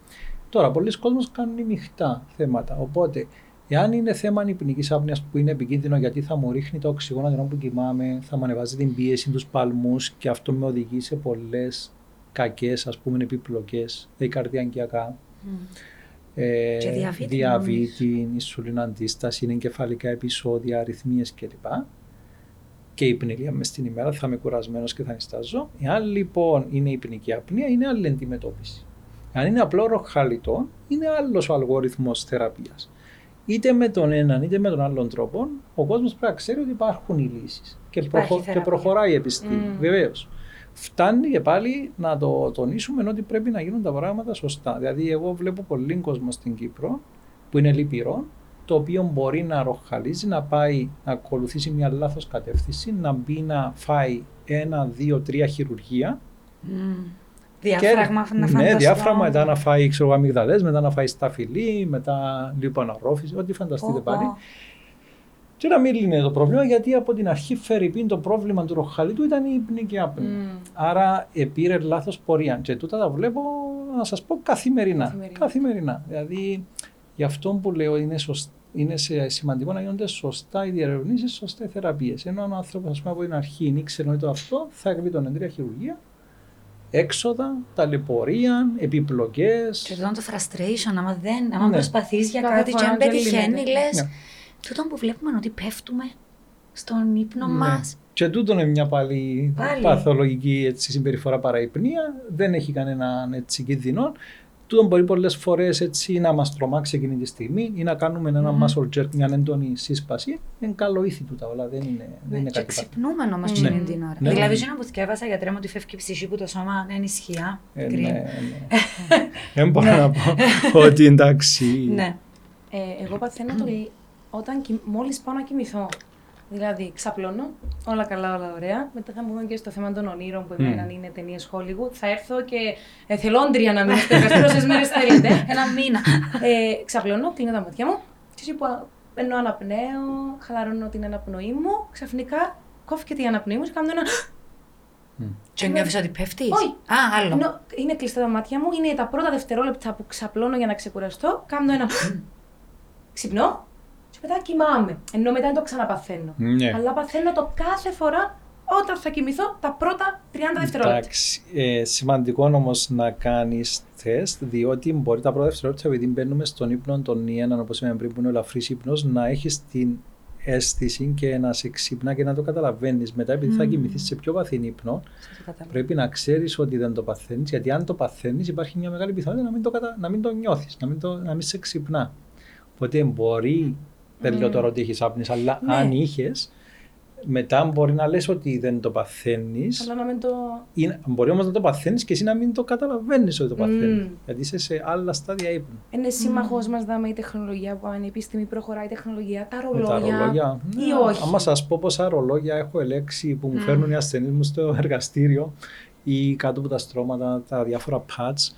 Τώρα, πολλοί κόσμος κάνουν μειχτά θέματα, οπότε εάν είναι θέμα υπνικής άπνοιας που είναι επικίνδυνο γιατί θα μου ρίχνει το οξυγόνο την ώρα που κοιμάμαι, θα μου ανεβάζει την πίεση, τους παλμούς και αυτό με οδηγεί σε πολλές κακές, ας πούμε, επιπλοκές, καρδιαγγειακά, διαβήτη, ισουλιναντίσταση, εγκεφαλικά επεισόδια, αρρυθμίες κλπ. Και η υπνηλία μες στην ημέρα, θα είμαι κουρασμένος και θα νηστάζω. Εάν λοιπόν είναι υπνική απνία, είναι άλλη αντιμετώπιση. Αν είναι απλό ροχαλιτό, είναι άλλος ο αλγόριθμος θεραπείας. Είτε με τον έναν είτε με τον άλλον τρόπο, ο κόσμος πρέπει να ξέρει ότι υπάρχουν οι λύσεις και προχωράει η επιστήμη, βεβαίως. Φτάνει και πάλι να το τονίσουμε ενώ ότι πρέπει να γίνουν τα πράγματα σωστά. Δηλαδή, εγώ βλέπω πολύ κόσμο στην Κύπρο που είναι λυπηρό, το οποίο μπορεί να ροχαλίζει, να πάει να ακολουθήσει μια λάθος κατεύθυνση, να μπει να φάει 1, 2, 3 χειρουργία. Διάφραγμα να φανταστώ. Ναι, διάφραγμα, μετά να φάει αμυγδαλές, μετά να φάει σταφυλί, μετά λιποαναρρόφηση, ό,τι φανταστείτε πάλι. Και να μην λύνεται το πρόβλημα, γιατί από την αρχή φερειπίν το πρόβλημα του ροχαλίτου ήταν η ύπνικη άπνοια. Άρα πήρε λάθος πορεία. Και τούτα τα βλέπω, να σας πω, καθημερινά. Δηλαδή, γι' αυτό που λέω είναι σημαντικό να γίνονται σωστά οι διερευνήσεις, σωστά οι θεραπείες. Ενώ αν ο άνθρωπος, ας πούμε, από την αρχή ήξερε το αυτό, θα εκβεί τον εντρία χειρουργία, έξοδα, ταλαιπωρία, επιπλοκές. Και εδώ το frustration, άμα προσπαθείς για κάτι και αν πετυχαίνει, λες. Τούτον που βλέπουμε είναι ότι πέφτουμε στον ύπνο μας. Και τούτον είναι μια πάλι παθολογική συμπεριφορά παραϊπνία, δεν έχει κανέναν κίνδυνο. Τούτον μπορεί πολλές φορές να μας τρομάξει εκείνη τη στιγμή ή να κάνουμε ένα muscle jerk, μια έντονη σύσπαση. Είναι καλοήθη τούτα, όλα δεν είναι κάτι. Και ξυπνούμε όμως εκείνη την ώρα. Δηλαδή, ζω να αποθηκεύασα γιατρέ μου ότι φεύγει η ψυχή που το σώμα είναι ισχυρά. Ναι. Δεν μπορώ να πω ότι εντάξει. Εγώ παθαίνω ότι. Όταν μόλις πάω να κοιμηθώ, Δηλαδή, ξαπλώνω, όλα καλά, όλα ωραία. Μετά θα μου δω και στο θέμα των ονείρων που εμένα είναι ταινίες Hollywood. Θα έρθω και εθελόντρια να μείνω στις πόσες μέρες θέλετε. Ένα μήνα. Ξαπλώνω, κλείνω τα μάτια μου. Ενώ αναπνέω, χαλαρώνω την αναπνοή μου. Ξαφνικά κόφηκε η αναπνοή μου και κάνω ένα. Και νιώθεις ότι πέφτεις? Όχι. Άλλο. Είναι κλειστά τα μάτια μου, είναι τα πρώτα δευτερόλεπτα που ξαπλώνω για να ξεκουραστώ. Κάνω ένα. Ξυπνώ. Και μετά κοιμάμαι. Ενώ μετά δεν το ξαναπαθαίνω. Ναι. Αλλά παθαίνω το κάθε φορά όταν θα κοιμηθώ τα πρώτα 30 δευτερόλεπτα. Εντάξει. Σημαντικό όμως να κάνεις τεστ, διότι μπορεί τα πρώτα δευτερόλεπτα, επειδή μπαίνουμε στον ύπνο των Ιέναν, όπως είπαμε πριν, που είναι ο ελαφρύς ύπνος, να έχεις την αίσθηση και να σε ξυπνά και να το καταλαβαίνεις. Μετά, επειδή θα κοιμηθείς σε πιο βαθύ ύπνο, πρέπει να ξέρεις ότι δεν το παθαίνεις. Γιατί αν το παθαίνεις, υπάρχει μια μεγάλη πιθανότητα να μην το νιώθεις, να μην σε ξυπνά. Οπότε μπορεί. Δεν λέω τώρα ότι έχεις άπνης, αλλά αν είχες, μετά μπορεί να λες ότι δεν το παθαίνεις. Αλλά να μην το... Μπορεί όμως να το παθαίνεις και εσύ να μην το καταλαβαίνεις ότι το παθαίνεις. Γιατί είσαι σε άλλα στάδια ύπνου. Είναι σύμμαχος μας, δάμε, η τεχνολογία, που αν η επιστήμη προχωράει, η τεχνολογία, τα ρολόγια. Ή όχι. Άμα σας πω πόσα ρολόγια έχω ελέξει που μου φέρνουν οι ασθενείς μου στο εργαστήριο ή κάτω από τα στρώματα, τα διάφορα pads,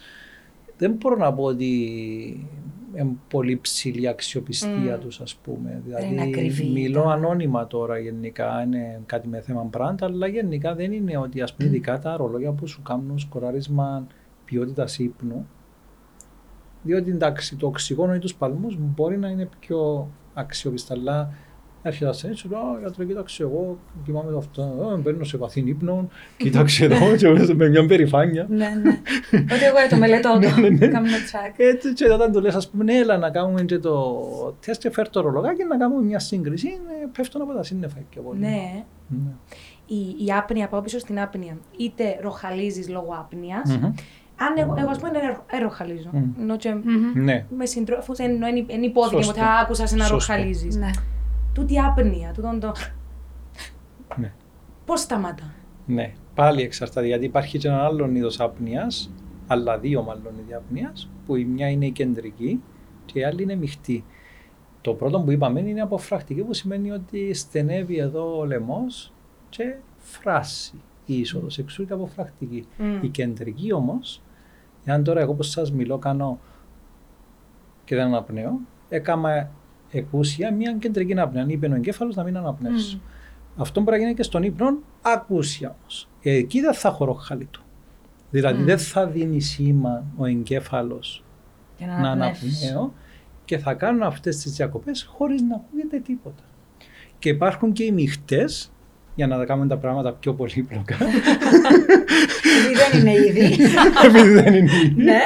δεν μπορώ να πω ότι. Πολύ ψηλή αξιοπιστία τους, ας πούμε. Δηλαδή, μιλώ ανώνυμα τώρα γενικά, είναι κάτι με θέμα brand, αλλά γενικά δεν είναι ότι, ας πούμε, ειδικά τα ρολόγια που σου κάνουν σκοράρισμα ποιότητας ύπνου. Διότι εντάξει, το οξυγόνο ή τους παλμούς μπορεί να είναι πιο αξιοπιστά, αλλά έρχεται ο ασθενής, σου λέω: γιατρέ, κοίταξε, εγώ κοιμάμαι το αυτό. Παίρνω σε βαθύ ύπνο, κοίταξε εδώ, και με μια περηφάνεια. Ναι, ναι. Ότι εγώ το μελετώ, το κάνουμε τσακ. Έτσι, και όταν του λες, ας πούμε, έλα να κάνουμε και το τεστ, και φέρ το ρολογάκι να κάνουμε μια σύγκριση, πέφτουν από τα σύννεφα πιο πολύ. Ναι. Η άπνοια, πάω πίσω στην άπνοια. Είτε ροχαλίζεις λόγω άπνοιας. Αν εγώ, ας πούμε, ροχαλίζω. Με συντρόφου, εν υπόθηκε ότι άκουσα να ροχαλίζει. Τούτη άπνοια, τούτον το... Ναι. Πώς σταματά? Ναι, πάλι εξαρτάται, γιατί υπάρχει και ένα άλλο είδος άπνοιας, αλλά δύο μάλλον είδη άπνοιας, που η μια είναι η κεντρική και η άλλη είναι μειχτή. Το πρώτο που είπαμε είναι αποφρακτική, που σημαίνει ότι στενεύει εδώ ο λαιμός και φράσει η είσοδος, εξού και αποφρακτική. Η κεντρική όμως, εάν τώρα εγώ που σας μιλώ κάνω και δεν αναπνέω, έκανα εκούσια μια κεντρική άπνοια. Αν είπε ο εγκέφαλος να μην αναπνεύσει. Αυτό μπορεί να γίνει και στον ύπνο ακούσια όμως. Εκεί δεν θα χωροχαλεί του. Δηλαδή δεν θα δίνει σήμα ο εγκέφαλος να αναπνέω και θα κάνουν αυτές τις διακοπές χωρίς να ακούγεται τίποτα. Και υπάρχουν και οι μειχτές, για να τα κάνουμε τα πράγματα πιο πολύπλοκα. Επειδή δεν είναι ήδη. Ναι.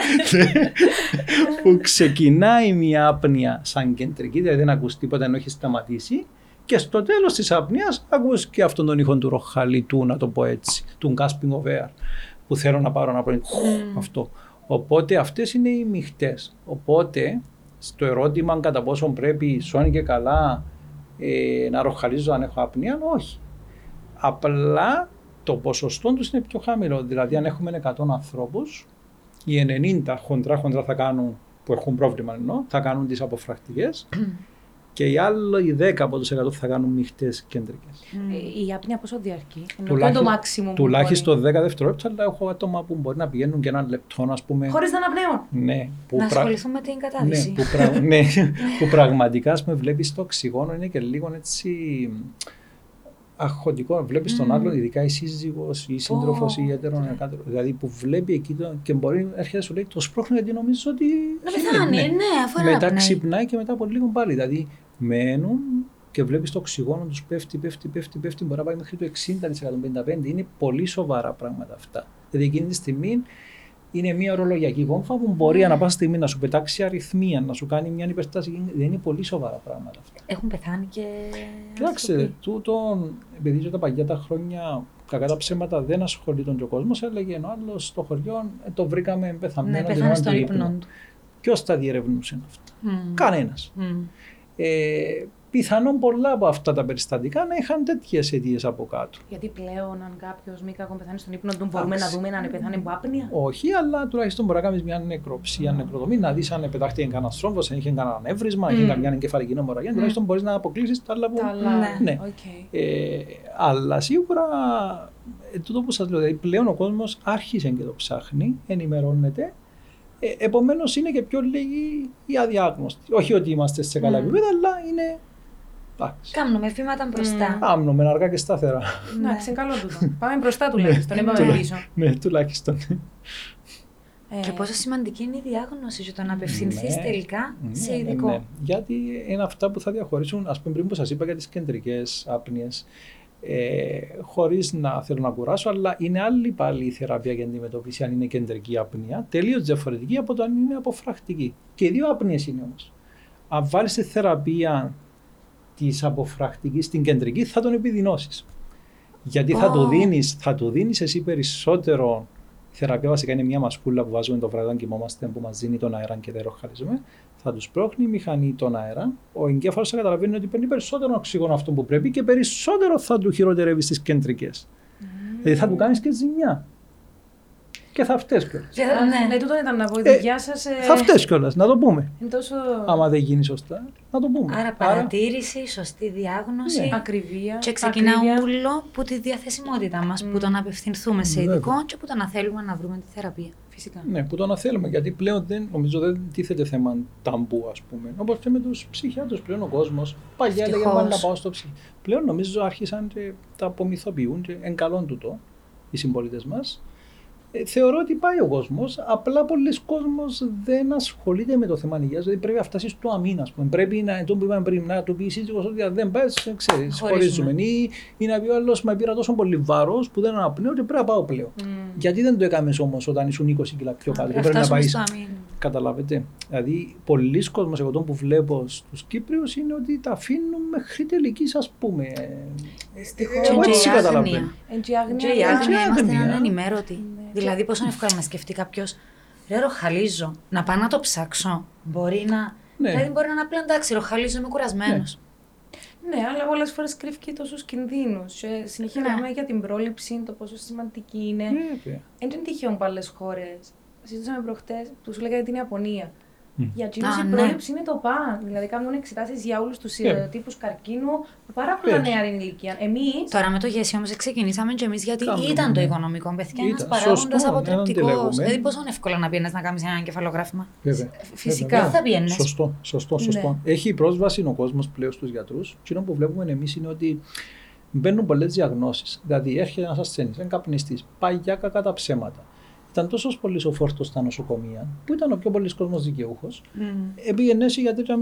Που ξεκινάει μια άπνοια σαν κεντρική, δηλαδή δεν ακούς τίποτα ενώ έχει σταματήσει, και στο τέλος της άπνοιας ακούς και αυτόν τον ήχο του ροχαλιτού, να το πω έτσι, του gasping of air, που θέλω να πάρω να πω αυτό. Οπότε αυτές είναι οι μειχτές. Οπότε στο ερώτημα κατά πόσο πρέπει σώνει και καλά να ροχαλίζω αν έχω άπνοια, όχι. Απλά το ποσοστό τους είναι πιο χαμηλό. Δηλαδή, αν έχουμε 100 ανθρώπους, οι 90 χοντρά-χοντρά θα κάνουν, που έχουν πρόβλημα εννοώ, θα κάνουν τις αποφρακτικές και οι άλλοι 10 από τους 100 θα κάνουν μειχτές κεντρικές. Η άπνοια πόσο διαρκεί? Τουλάχιστον 10 δευτερόλεπτα, αλλά έχω άτομα που μπορεί να πηγαίνουν και ένα λεπτό, ας πούμε. Χωρίς να αναπνέουν. Ναι, να ασχοληθούν με την κατάδυση. Ναι, που πραγματικά, ας πούμε, βλέπεις το οξυγόνο είναι και λίγο έτσι. Αχωτικό, βλέπει τον άλλον, ειδικά η σύζυγο ή η σύντροφο ή η έτερο. Δηλαδή που βλέπει εκεί και μπορεί να έρχεται να σου λέει: το σπρώχνω γιατί νομίζω ότι. Να πεθάνει, αφού μετά άπνε. Ξυπνάει και μετά από λίγο πάλι. Δηλαδή μένουν και βλέπει το οξυγόνο του πέφτει. Μπορεί να πάει μέχρι το 60-55. Είναι πολύ σοβαρά πράγματα αυτά. Δηλαδή εκείνη τη στιγμή είναι μια ορολογιακή βόμβα που μπορεί ανά πάσα στιγμή να σου πετάξει αριθμία, να σου κάνει μια υπερστάση. Δεν είναι πολύ σοβαρά πράγματα αυτά. Έχουν πεθάνει και. Κοιτάξτε, τούτον, επειδή και τα παλιά τα χρόνια κακά τα ψέματα δεν ασχολείται ο κόσμος, έλεγε ενώ άλλο στο χωριό το βρήκαμε πεθαμένο. Ναι, πεθάνε στον ύπνο του. Ποιος τα διερευνούσε αυτά? Κανένας. πιθανόν πολλά από αυτά τα περιστατικά να είχαν τέτοιες αιτίες από κάτω. Γιατί πλέον, αν κάποιος μη κακόν πεθάνει στον ύπνο του, μπορούμε να δούμε αν πεθάνει από άπνοια. Όχι, αλλά τουλάχιστον μπορεί να κάνεις μια νεκροψία, νεκροδομή, να δεις αν πετάχτηκε κανένας θρόμβος, αν είχε κανένα νεύρισμα, αν είχε καμιά εγκεφαλική νεμορραγία. Τουλάχιστον μπορείς να αποκλείσεις τα άλλα που. Ναι, αλλά σίγουρα τούτο που σας λέω, δηλαδή πλέον ο κόσμος άρχισε και το ψάχνει, ενημερώνεται. Επομένως είναι και πιο λίγοι οι αδιάγνωστοι. Όχι ότι είμαστε σε καλά επίπεδα, αλλά είναι. Κάμνουμε βήματα μπροστά. Κάμνουμε αργά και σταθερά. Εντάξει, καλό τούτο. Πάμε μπροστά τουλάχιστον, είπαμε πίσω. Ναι, τουλάχιστον. Και πόσο σημαντική είναι η διάγνωση για το να απευθυνθείς τελικά σε ειδικό. Ναι. Γιατί είναι αυτά που θα διαχωρίσουν, ας πούμε πριν που σας είπα για τις κεντρικές άπνοιες, χωρίς να θέλω να κουράσω, αλλά είναι άλλη πάλι η θεραπεία για την αντιμετώπιση αν είναι κεντρική άπνοια, τελείως διαφορετική από το αν είναι αποφρακτική. Και οι δύο άπνοιες είναι όμως. Αν βάλεις τη θεραπεία της αποφρακτικής στην κεντρική, θα τον επιδεινώσεις. Γιατί θα του δίνεις εσύ περισσότερο. Η θεραπεία βασικά είναι μια μασκούλα που βάζουμε το βράδυ όταν κοιμόμαστε, που μας δίνει τον αέρα και δεν ροχαλίζουμε. Θα τους πρόχνει η μηχανή τον αέρα. Ο εγκέφαλος θα καταλαβαίνει ότι παίρνει περισσότερο οξυγόνο αυτό που πρέπει και περισσότερο θα του χειροτερεύει στις κεντρικές. Δηλαδή θα του κάνεις και ζημιά. Και θα φταίς κιόλας. Ναι, τούτο ήταν να πω. Η δικιά σας. Θα φταίς κιόλας, να το πούμε. Άμα δεν γίνει σωστά, να το πούμε. Άρα παρατήρηση, σωστή διάγνωση, ακριβία. Και ξεκινά όλο που τη διαθεσιμότητά μας, που το να απευθυνθούμε σε ειδικό και που το να θέλουμε να βρούμε τη θεραπεία. Φυσικά. Ναι, που το να θέλουμε, γιατί πλέον δεν τίθεται θέμα ταμπού, ας πούμε. Όπως και με τους ψυχιάτρους πλέον ο κόσμος. Παλιά έλεγε να πάω στο ψυχ. Πλέον νομίζω άρχισαν και τα απομυθοποιούν και εν καλόν τούτο οι συμπολίτες μας. Θεωρώ ότι πάει ο κόσμος, απλά πολλοί κόσμος δεν ασχολείται με το θέμα υγείας. Δηλαδή πρέπει να φτάσει στο αμήν, ας πούμε. Πρέπει να του πει η σύζυγος ότι δεν πάει, ξέρεις, χωρίζουμε. Ή να πει ο άλλος, μα πήρα τόσο πολύ βάρος που δεν αναπνέω και πρέπει να πάω πλέον. Γιατί δεν το έκαμε όμως όταν ήσουν 20 κιλά πιο κάτω, πρέπει να πάει. Καταλάβετε. Δηλαδή, πολλοί κόσμος εγώ τον που βλέπω στους Κύπριους είναι ότι τα αφήνουν μέχρι τελικής, ας πούμε. Εγώ έτσι καταλαβαίνω. Είμαστε ανενημέρωτοι. Δηλαδή, πόσο εύκολα να σκεφτεί κάποιος, ρε ροχαλίζω, να πάω να το ψάξω. Μπορεί να. Δηλαδή, μπορεί να είναι απλά εντάξει, ροχαλίζω, είμαι κουρασμένος. Ναι, αλλά πολλές φορές κρύβει και τόσους κινδύνους. Συνεχίζουμε για την πρόληψη, το πόσο σημαντική είναι. Δεν είναι τυχαίο πολλές χώρες. Συζητούσαμε προχτές, τους έλεγα για την Ιαπωνία. Για εκείνους η πρόληψη είναι το παν. Δηλαδή, κάνουν εξετάσεις για όλους τους ιδιοτύπους καρκίνου πάρα πολλά νεαρή ηλικία. Εμείς. Τώρα με το γέσιο όμως ξεκινήσαμε και εμείς γιατί ήταν το οικονομικό. Παιδιά, ένας παράγοντας αποτρεπτικός. Δηλαδή, πόσο εύκολα να πιένες να κάνεις ένα εγκεφαλογράφημα. Φυσικά δεν θα πιένες. Σωστό. Ναι. Έχει πρόσβαση ο κόσμος πλέον στους γιατρούς. Εκείνο που βλέπουμε εμείς είναι ότι μπαίνουν πολλές διαγνώσεις. Δηλαδή, έρχεται ένας ασθενής, έναν καπνιστή, πάει για κακά τα ψέματα. Ήταν τόσο πολύ ο φόρτος στα νοσοκομεία, που ήταν ο πιο πολλής κόσμος δικαιούχος. Πήγαινε γιατί ήταν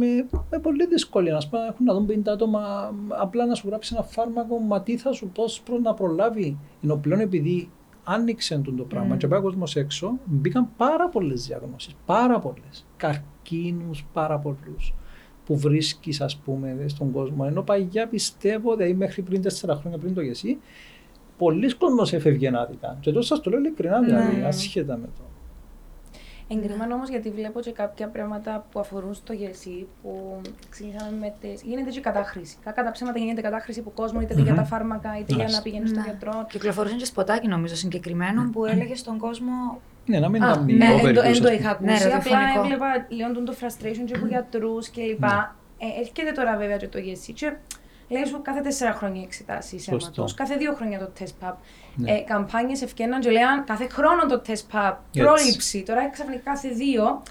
με πολύ δυσκολία. Να σου πω, έχουν να δουν 50 άτομα, απλά να σου γράψει ένα φάρμακο. Μα τι θα σου πω, να προλάβει. Ενώ πλέον επειδή άνοιξε το πράγμα και πάει ο κόσμος έξω, μπήκαν πάρα πολλές διαγνώσεις. Πάρα πολλές. Καρκίνους, πάρα πολλούς. Που βρίσκεις, ας πούμε, στον κόσμο. Ενώ παγιά πιστεύω, δηλαδή μέχρι πριν 4 χρόνια πριν το γεσί. Πολλοί κόσμος έφευγε άδικα. Και εδώ σας το λέω ειλικρινά, δηλαδή, ασχέτα με το. Εγκριμμένο όμως, γιατί βλέπω και κάποια πράγματα που αφορούν στο γεσί, που ξεκινήσαμε με τις. Γίνεται και κατάχρηση. Κατά ψέματα γίνεται κατάχρηση από κόσμο, είτε για τα φάρμακα, είτε για να πηγαίνει στον γιατρό. Κυκλοφορούσαν και σποτάκι, νομίζω, συγκεκριμένο, που έλεγε στον κόσμο. Ναι, να μην τα μιλήσει. Δεν το είχα ακούσει. Απλά έβλεπα λίγο το frustration και από γιατρού κλπ. Έρχεται τώρα βέβαια και το γεσί. Λέει σου κάθε 4 χρόνια εξετάσεις αίματος, κάθε 2 χρόνια το test pap. Ναι. Καμπάνιες ευκαιρνάν και λέγαν κάθε χρόνο το test pap, πρόληψη. Τώρα ξαφνικά κάθε 2,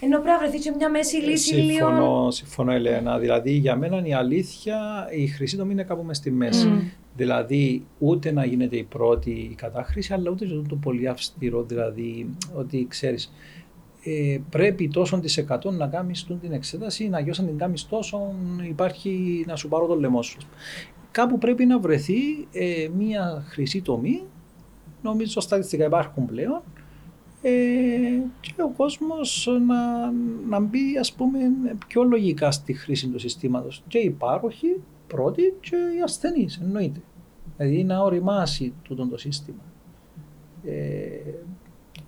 ενώ πρέπει να βρεθεί σε μια μέση λύση λίγο. Συμφωνώ, Ελένα. Δηλαδή για μένα η αλήθεια, η χρυσή τομή είναι κάπου μες στη μέση. Δηλαδή ούτε να γίνεται η πρώτη η κατάχρηση, αλλά ούτε το πολύ αυστηρό, δηλαδή ότι ξέρεις. Πρέπει τόσον της 100 να κάνεις την εξέταση, να γιώσαν την κάνεις τόσον, υπάρχει να σου πάρω το λαιμό σου. Κάπου πρέπει να βρεθεί μία χρυσή τομή, νομίζω στατιστικά υπάρχουν πλέον, και ο κόσμος να μπει, ας πούμε, πιο λογικά στη χρήση του συστήματος. Και οι πάροχοι πρώτοι και οι ασθενείς, εννοείται. Δηλαδή να οριμάσει τούτο το σύστημα.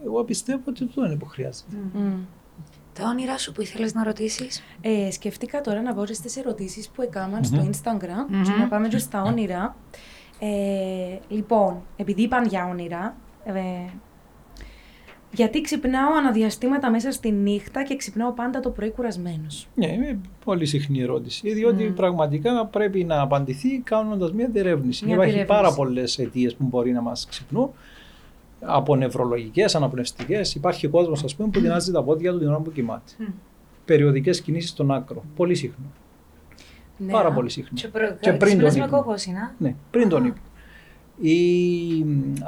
Εγώ πιστεύω ότι αυτό είναι που χρειάζεται. Τα όνειρά σου που ήθελες να ρωτήσεις. Σκεφτήκα τώρα να βάλω στις ερωτήσεις που έκαναν στο Instagram και να πάμε και στα όνειρα. Λοιπόν, επειδή είπαν για όνειρα, γιατί ξυπνάω αναδιαστήματα μέσα στη νύχτα και ξυπνάω πάντα το πρωί κουρασμένος. Ναι, είναι πολύ συχνή ερώτηση, διότι πραγματικά πρέπει να απαντηθεί κάνοντας μια διερεύνηση. Υπάρχει πάρα πολλές αιτίες που μπορεί να μας ξυπνούν. Από νευρολογικές, αναπνευστικές. Υπάρχει κόσμος, ας πούμε, που τεινάζει τα πόδια του την ώρα που κοιμάται. Περιοδικές κινήσεις στον άκρο. Πολύ συχνά. Ναι, πάρα πολύ συχνά. Και πριν τον ύπνο. Ναι, πριν τον ύπνο. Οι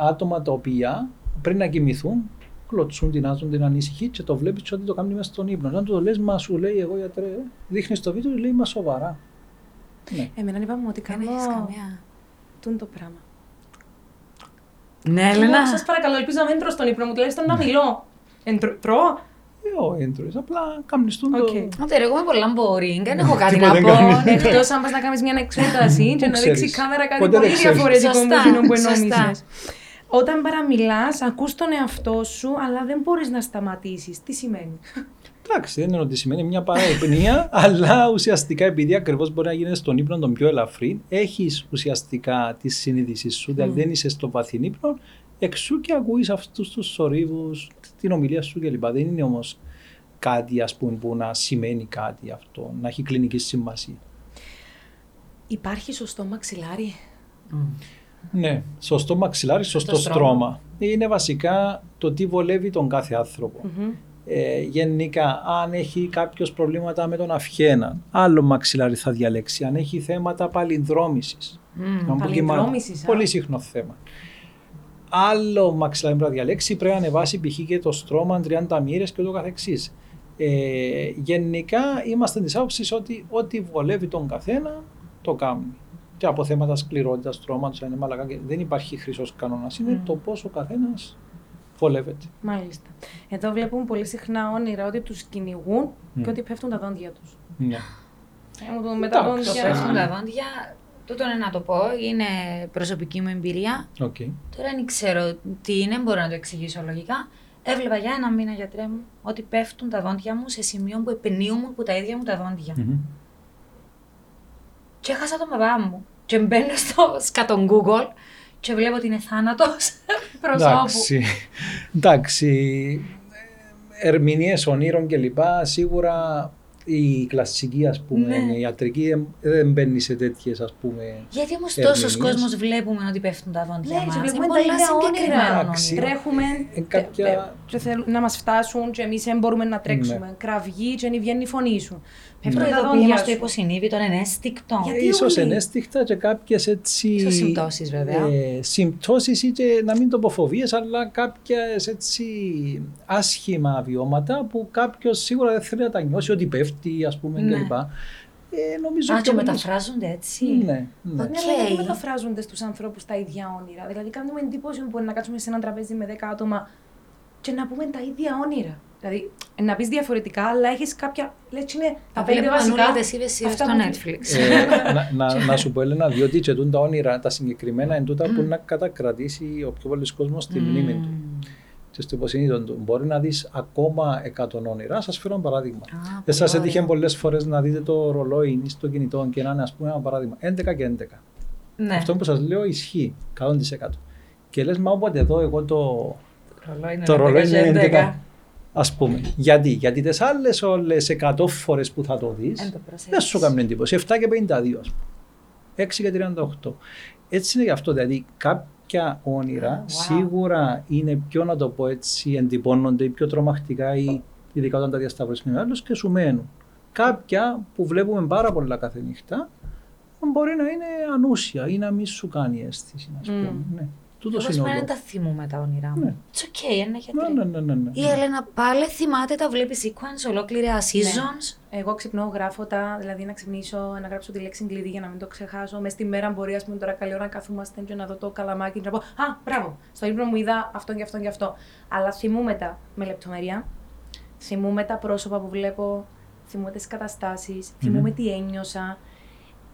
άτομα τα οποία πριν να κοιμηθούν, κλωτσούν, τεινάζουν την ανησυχία και το βλέπεις ότι το κάνει μέσα στον ύπνο. Αν το λες, μα σου λέει, εγώ γιατρέ, δείχνεις το βίντεο, λέει, μα σοβαρά. Ναι. Εμένα είπαμε ότι κάνει καμιά. Τούν το πράγμα. Ναι, Έλενα. Σας παρακαλώ, ελπίζω να μην τρως τον ύπνο μου, τουλάχιστον να μιλώ. Τρώω. Όχι, δεν τρώεις. Απλά καμνιστούν το... Ότε, εγώ είμαι πολλά boring, δεν έχω κάτι να πω. Εκτός αν πας να κάνεις μια εξέταση και να δείξει η κάμερα κάτι πολύ διαφορετικό με εκείνο που ενόμισες. Όταν παραμιλάς, ακούς τον εαυτό σου, αλλά δεν μπορείς να σταματήσεις. Τι σημαίνει? Εντάξει, δεν είναι ότι σημαίνει μια παραϋπνία, αλλά ουσιαστικά επειδή ακριβώς μπορεί να γίνει στον ύπνο τον πιο ελαφρύ, έχεις ουσιαστικά τη συνείδησή σου, δηλαδή δεν είσαι στον βαθύν ύπνο, εξού και ακούεις αυτούς τους θορύβους, την ομιλία σου κλπ. Δεν είναι όμως κάτι, ας πούμε, που να σημαίνει κάτι αυτό, να έχει κλινική σημασία. Υπάρχει σωστό μαξιλάρι? Ναι, σωστό μαξιλάρι, σωστό στρώμα. Είναι βασικά το τι βολεύει τον κάθε άνθρωπο. Γενικά, αν έχει κάποιος προβλήματα με τον αυχένα, άλλο μαξιλάρι θα διαλέξει. Αν έχει θέματα παλινδρόμησης. Παλινδρόμησης. Πολύ συχνό θέμα. Άλλο μαξιλάρι πρέπει να διαλέξει, πρέπει να ανεβάσει π.χ. και το στρώμα 30 μοίρες και ούτω καθεξής. Γενικά, είμαστε της άποψης ότι ό,τι βολεύει τον καθένα, το κάνουμε. Και από θέματα σκληρότητας, στρώματος, δεν υπάρχει χρυσός κανόνας. Είναι το πώς ο καθένας βολεύεται. Μάλιστα. Εδώ βλέπουμε πολύ συχνά όνειρα ότι τους κυνηγούν και ότι πέφτουν τα δόντια τους. Ναι. Με τα δόντια. Το πέφτουν τα δόντια, τούτον είναι να το πω, είναι προσωπική μου εμπειρία. Τώρα δεν ξέρω τι είναι, μπορώ να το εξηγήσω λογικά. Έβλεπα για ένα μήνα, γιατρέ μου, ότι πέφτουν τα δόντια μου σε σημείο που επενείουν από τα ίδια μου τα δόντια. Και έχασα τον παπά μου και μπαίνω στο σκατον Google και βλέπω ότι είναι θάνατος προσώπου. Εντάξει, ερμηνείες ονείρων κλπ. Σίγουρα η κλασική, ας πούμε, η ιατρική δεν μπαίνει σε τέτοιες, ας πούμε. Γιατί όμως τόσος κόσμος βλέπουμε ότι πέφτουν τα δόντια μας. Βλέπουμε τα ίδια όνειρα. Τρέχουμε και θέλουν να μας φτάσουν και εμείς δεν μπορούμε να τρέξουμε. Κραυγή και δεν βγαίνει η φωνή σου. Πέφτουν τα δόντια σου. Είμαστε στο υποσυνείδη, τον ενέστικτο. Ίσως ενέστικτα και κάποιες έτσι συμπτώσεις, βέβαια. Συμπτώσεις ή και να μην το πω φοβίες, αλλά κάποιες έτσι άσχημα βιώματα που κάποιος σίγουρα δεν θέλει να τα νιώσει ότι πέφτει. Ας πούμε, κλπ. Α, και μεταφράζονται έτσι. Ναι, ναι. Okay. Δεν μεταφράζονται στους ανθρώπους τα ίδια όνειρα. Δηλαδή, κάνουμε εντύπωση που μπορεί να κάτσουμε σε ένα τραπέζι με 10 άτομα και να πούμε τα ίδια όνειρα. Δηλαδή, να πεις διαφορετικά, αλλά έχεις κάποια. Λες, είναι τα 5 βασικά. Αυτά στο Netflix. Να σου πω, Έλενα, διότι τσετούν τα όνειρα, τα συγκεκριμένα εντούτα που να κατακρατήσει ο πιο πολλής κόσμος στη μνήμη του. Στο υποσυνείδητο του. Μπορεί να δεις ακόμα 100 όνειρα. Σας φέρω ένα παράδειγμα. Δεν σας έτυχε πολλές φορές να δείτε το ρολόι ή στο κινητό και να είναι, ας πούμε, ένα παράδειγμα 11 και 11. Ναι. Αυτό που σας λέω ισχύει 100%. Και λες, μα όποτε εδώ εγώ το ρολόι είναι 11. Ας πούμε. Γιατί τις άλλες όλες 100 φορές που θα το δεις, δεν σου κάνει εντύπωση. 7 και 52, ας πούμε. 6 και 38. Έτσι είναι γι' αυτό. Δηλαδή, κάποια όνειρα σίγουρα είναι πιο, να το πω έτσι, εντυπώνονται ή πιο τρομακτικά ή ειδικά όταν τα διασταυρείς με άλλους και σου μένουν. Κάποια που βλέπουμε πάρα πολλά κάθε νύχτα μπορεί να είναι ανούσια ή να μην σου κάνει αίσθηση, ας πούμε. Ναι. Εγώ πάνε τα θυμούμε τα όνειρά μου. It's okay, ένα γιατρή. Η Έλενα πάλι θυμάται, τα βλέπει sequence, ολόκληρη seasons. Εγώ ξυπνώ, γράφω τα, δηλαδή να ξυπνήσω, να γράψω τη λέξη κλειδί για να μην το ξεχάσω. Μες τη μέρα μπορεί, ας πούμε, τώρα καλή ώρα να καθούμαστε και να δω το καλαμάκι και να πω α, μπράβο, στο ύπνο μου είδα αυτό και αυτό και αυτό. Αλλά θυμούμε τα με λεπτομέρεια, θυμούμε τα πρόσωπα που βλέπω, θυμούμε τις καταστάσεις, θυμούμε τι ένιωσα.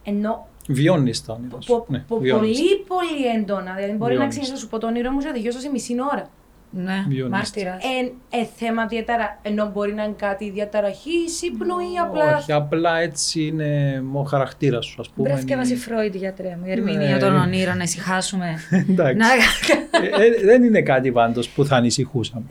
Ενώ βιώνεις τα όνειρα σου. Πολύ πολύ έντονα. Δηλαδή, μπορεί να ξεκινήσω να σου πω το όνειρό μου και να τελειώσω σε μισή ώρα. Ναι, μάρτυρα. Θέμα ιδιαίτερα, ενώ μπορεί να είναι κάτι διαταραχής ή πνοή απλά. Όχι, απλά έτσι είναι ο χαρακτήρας σου, ας πούμε. Βρέσκευασε Φρόιντ, γιατρέ μου, η ερμηνεία των ονείρων, να ησυχάσουμε. Εντάξει. Δεν είναι κάτι πάντως που θα ανησυχούσαμε.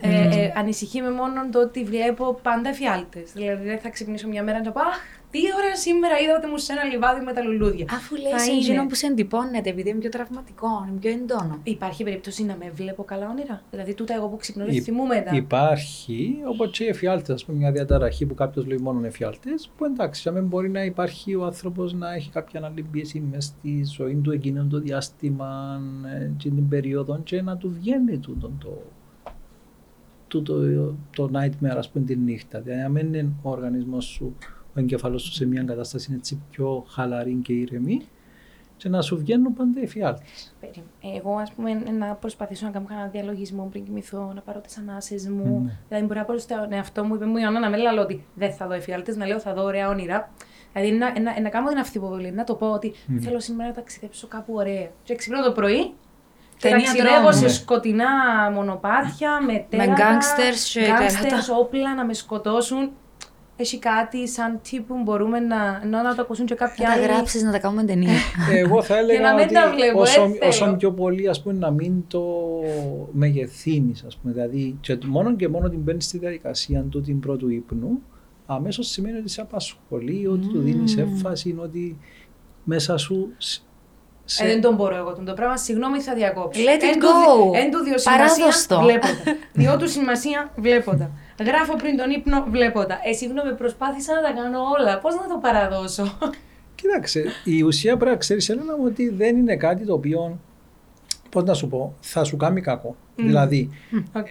Ανησυχεί με μόνο το ότι βλέπω πάντα εφιάλτες. Δηλαδή δεν θα ξυπνήσω μια μέρα να πω αχ, τι ώρα σήμερα είδα ότι μου σε ένα λιβάδι με τα λουλούδια. Αφού λες εκείνο που σε εντυπώνεται, επειδή είναι πιο τραυματικό, είναι πιο εντόνο. Υπάρχει περίπτωση να με βλέπω καλά όνειρα? Δηλαδή, τούτα εγώ που ξυπνώ, δεν θυμούμαι. Υπάρχει, όπως και οι εφιάλτες, ας πούμε, μια διαταραχή που κάποιος λέει μόνο εφιάλτες, που εντάξει, μπορεί να υπάρχει ο άνθρωπος να έχει κάποια ανάλυση πίεση μέσα στη ζωή του εκείνον το διάστημα, την περίοδο, και να του βγαίνει το nightmare, ας πούμε, τη νύχτα. Δηλαδή, αν είναι ο οργανισμός σου, ο εγκεφαλός σου σε μια κατάσταση έτσι πιο χαλαρή και ήρεμη, και να σου βγαίνουν πάντα εφιάλτες. Εγώ, ας πούμε, να προσπαθήσω να κάνω ένα διαλογισμό πριν κοιμηθώ, να πάρω τις ανάσες μου. Δηλαδή, μπορεί να πω στον εαυτό μου, είπε μου η Ιωάννα να με λέω ότι δεν θα δω εφιάλτες, να λέω θα δω ωραία όνειρα. Δηλαδή, να κάνω την αυτοποβολή, να το πω ότι θέλω σήμερα να ταξιδέψω κάπου ωραία. Και ξυπνώ το πρωί. Ταξιδεύω σε σκοτεινά μονοπάτια, με γκάνγκστερς, όπλα να με σκοτώσουν. Έχει κάτι σαν τύπου μπορούμε να το ακούσουν και κάποιοι άλλοι. Να τα γράψεις, να τα κάνουμε ταινία. Εγώ θα έλεγα ότι όσο πιο πολύ, ας πούμε, να μην το μεγεθύνεις, ας πούμε. Δηλαδή, και μόνο και μόνο την παίρνεις στη διαδικασία του την πρώτου ύπνου, αμέσως σημαίνει ότι σε απασχολεί, ότι του δίνεις έμφαση, ότι μέσα σου. Δεν τον μπορώ εγώ τον το πράγμα. Συγγνώμη, θα διακόψω. Let it go. Εν του διοσημασία βλέποντα. Διότου σημασία βλέποντα. Γράφω πριν τον ύπνο βλέποντα. Συγγνώμη, προσπάθησα να τα κάνω όλα. Πώς να το παραδώσω? Κοίταξε, η ουσία πρέπει να ξέρεις, Έλενα, ότι δεν είναι κάτι το οποίο, πώς να σου πω, θα σου κάνει κακό. Δηλαδή,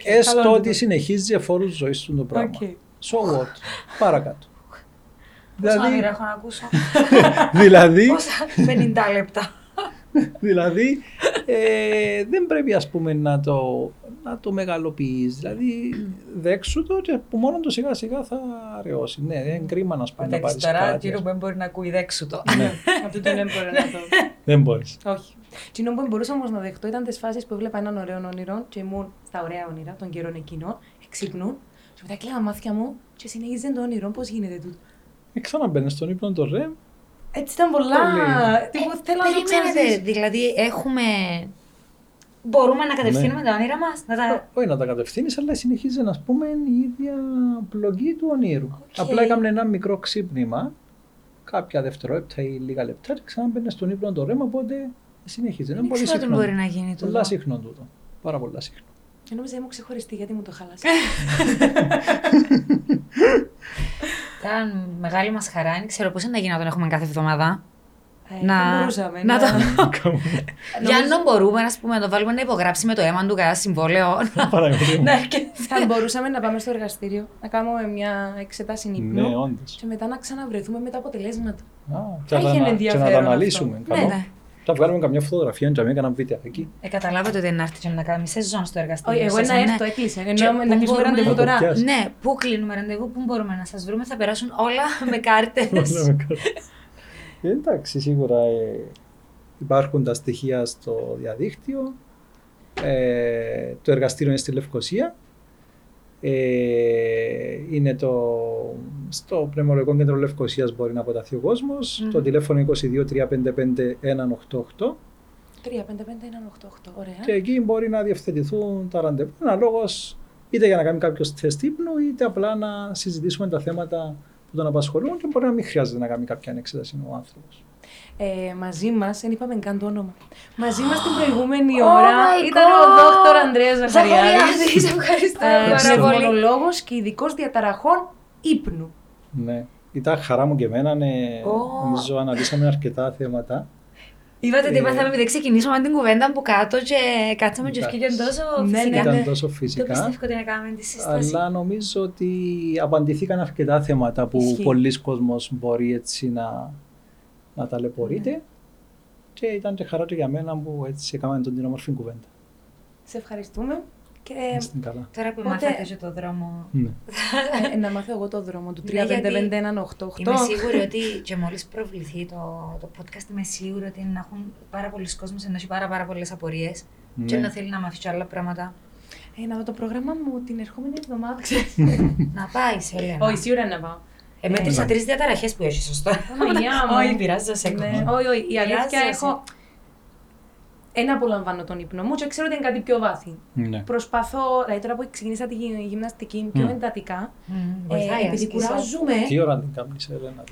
έστω ότι συνεχίζει εφόρου τη ζωή σου το πράγμα. So what? Παρακάτω. Πόσα όνειρα έχω να ακούσω? Δηλαδή. 50 λεπτά. Δηλαδή, δεν πρέπει, ας πούμε, να το μεγαλοποιείς. Δηλαδή, δέξου το και μόνο το σιγά σιγά θα αραιώσει. Ναι, είναι κρίμα να σπάει να πάρεις κάτι. Τώρα, κύριο που δεν μπορεί να ακούει, δέξου το. Αυτό δεν μπορεί να το. Δεν μπορείς. Όχι. Τι που μπορούσα όμως να δεχτώ ήταν τις φάσεις που έβλεπα έναν ωραίο όνειρο και ήμουν στα ωραία όνειρα των καιρών εκείνων, ξυπνούν και μετά κλαίω μάτια μου και συνεχίζεται το όνειρο. Πώς γίνεται τούτο? Ξαναμπαίνεις στον ύπνο το REM. Έτσι ήταν πολλά. Περίμενε, δηλαδή έχουμε. Μπορούμε να κατευθύνουμε τα όνειρα μας. Όχι να τα κατευθύνεις, αλλά συνεχίζει να πούμε η ίδια πλοκή του ονείρου. Απλά έκαμε ένα μικρό ξύπνημα, κάποια δευτερόλεπτα ή λίγα λεπτά, και ξαναμπαίνε στον ύπνο το ρέμα, οπότε συνεχίζει. Είναι πολύ συχνό. Μπορεί να γίνει τούτο. Πολλά συχνό τούτο. Πάρα πολλά συχνό. Και νόμιζα ήμουν ξεχωριστή, γιατί μου το χάλασε. Ήταν μεγάλη μας χαρά. Ξέρω πώς είναι να γίνει να τον έχουμε κάθε εβδομάδα. Δεν μπορούσαμε. Να το κάνουμε. Για να μπορούμε, ας πούμε, να το βάλουμε να υπογράψει με το αίμα του κανένα συμβόλαιο. Θα μπορούσαμε να πάμε στο εργαστήριο, να κάνουμε μια εξέταση ύπνου. Ναι, όντως. Και μετά να ξαναβρεθούμε με τα αποτελέσματα. Θα είχε ενδιαφέρον. Και να τα αναλύσουμε. Θα βγάλουμε καμιά φωτογραφία, να κάνουμε ένα βίντεο εκεί. Καταλάβατε ότι δεν άρχισε να κάνουμε σεζόν στο εργαστήριο. Εγώ ένα έρθω, έκλεισε. Να κλείσουμε ραντεβού τώρα. Ναι, πού κλείνουμε ραντεβού, πού μπορούμε να σας βρούμε, θα περάσουν όλα με κάρτες. Εντάξει, σίγουρα υπάρχουν τα στοιχεία στο διαδίκτυο. Το εργαστήριο είναι στη Λευκοσία. Είναι στο Πνευμολογικό Κέντρο Λευκοσίας, μπορεί να αποταθεί ο κόσμος. Το τηλέφωνο 22 355 188. 355 188, ωραία. Και εκεί μπορεί να διευθετηθούν τα ραντεβού αναλόγως, είτε για να κάνει κάποιος τεστ ύπνου, είτε απλά να συζητήσουμε τα θέματα που τον απασχολούν, και μπορεί να μην χρειάζεται να κάνει κάποια ανεξέταση ο άνθρωπος. Μαζί μας, δεν είπαμε καν το όνομα. Μαζί μας την προηγούμενη ώρα ήταν ο Δρ. Ανδρέας Ζαχαριάδης. Ευχαριστώ. Πνευμονολόγος και ειδικός διαταραχών ύπνου. Ναι, ήταν χαρά μου και εμένα. Νομίζω αναλύσαμε αρκετά θέματα. Είδατε τι είπαμε επειδή ξεκινήσαμε την κουβέντα από κάτω και κάτσαμε και ευκήκαν τόσο φυσικά. Ήταν τόσο φυσικά. Το πιστεύω ότι να κάνουμε τη σύσταση. Αλλά νομίζω ότι απαντηθήκαν αρκετά θέματα που πολλοί κόσμος μπορεί έτσι να ταλαιπωρείται, και ήταν και χαρά για μένα που έτσι έκαναμε την όμορφη κουβέντα. Σε ευχαριστούμε. Και τώρα που μάθατε και το δρόμο. Να μάθω εγώ το δρόμο του 355-188. Είμαι σίγουρη ότι και μόλις προβληθεί το podcast, είμαι σίγουρη ότι να έχουν πάρα πολλοί κόσμοι, να έχει πάρα πολλές απορίες, και να θέλει να μάθει και άλλα πράγματα. Να δω το πρόγραμμα μου την ερχόμενη εβδομάδα, ξέρεις. Να πάει, Έλενα. Όχι, σίγουρα να πάω. Μέτρησα 3 διαταραχές που έχεις, σωστά. Όχι, πειράζει, δεν σε έκανα. Η αλήθεια έχω. Ένα απολαμβάνω τον ύπνο μου και ξέρω ότι είναι κάτι πιο βάθη. Ναι. Προσπαθώ, δηλαδή τώρα που ξεκινήσα τη γυμναστική πιο εντατικά, επειδή κουράζομαι. Τι ώρα την κάνεις, Έλενα?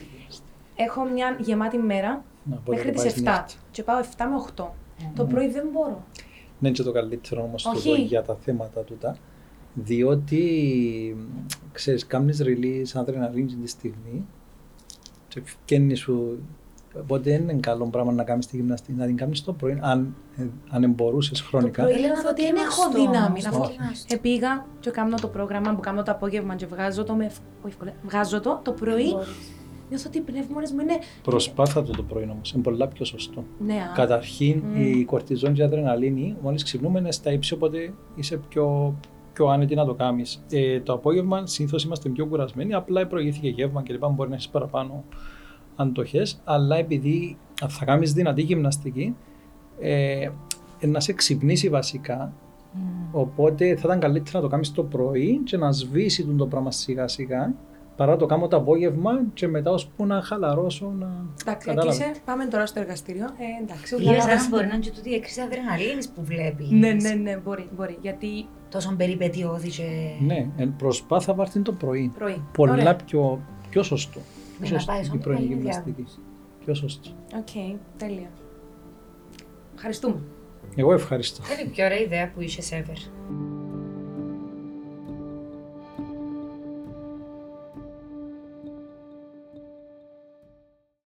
Έχω μια γεμάτη μέρα μέχρι τις 7 και πάω 7 με 8. Το πρωί δεν μπορώ. Ναι, και το καλύτερο όμως το για τα θέματα τούτα, διότι ξέρεις, κάνεις release αδρεναλίνη τη στιγμή και φκένει σου. Οπότε δεν είναι καλό πράγμα να κάνεις τη γυμναστική, να την κάνεις το πρωί, αν μπορούσες χρονικά. Το πρωί λέω ότι δεν έχω δυνάμεις. Επήγα και κάνω το πρόγραμμα που κάνω το απόγευμα και βγάζω το, το πρωί. Νιώθω ότι οι πνεύμονες μου είναι. Προσπάθα το πρωί όμως, είναι πολλά πιο σωστό. Ναι, καταρχήν, η κορτιζόν και η αδρεναλίνη, μόλις ξυπνούμε, είναι στα ύψη, οπότε είσαι πιο άνετη να το κάνεις. Το απόγευμα συνήθως είμαστε πιο κουρασμένοι, απλά προηγήθηκε γεύμα κλπ. Μπορεί να έχεις παραπάνω αντοχές, αλλά επειδή θα κάνεις δυνατή γυμναστική, να σε ξυπνήσει βασικά. Οπότε θα ήταν καλύτερα να το κάνεις το πρωί και να σβήσει το πράγμα σιγά-σιγά. Παρά το κάνω το απόγευμα και μετά ώσπου να χαλαρώσω, να καταλάβω. Εντάξει, πάμε τώρα στο εργαστήριο. Εντάξει, ούτε εσάς μπορεί να είναι και τούτη η έκρηση αδρεναλίνης που βλέπεις. Ναι, μπορεί, γιατί τόσο περιπετειώδη και... Ναι, προσπάθα βάρθιν το πρωί. Πολλά πιο σωστό. Η πρωινή γυμναστική. Πιο σωστό. Οκ, τέλεια. Ευχαριστούμε. Εγώ ευχαριστώ. Είναι η πιο ωραία ιδέα που είσαι ever.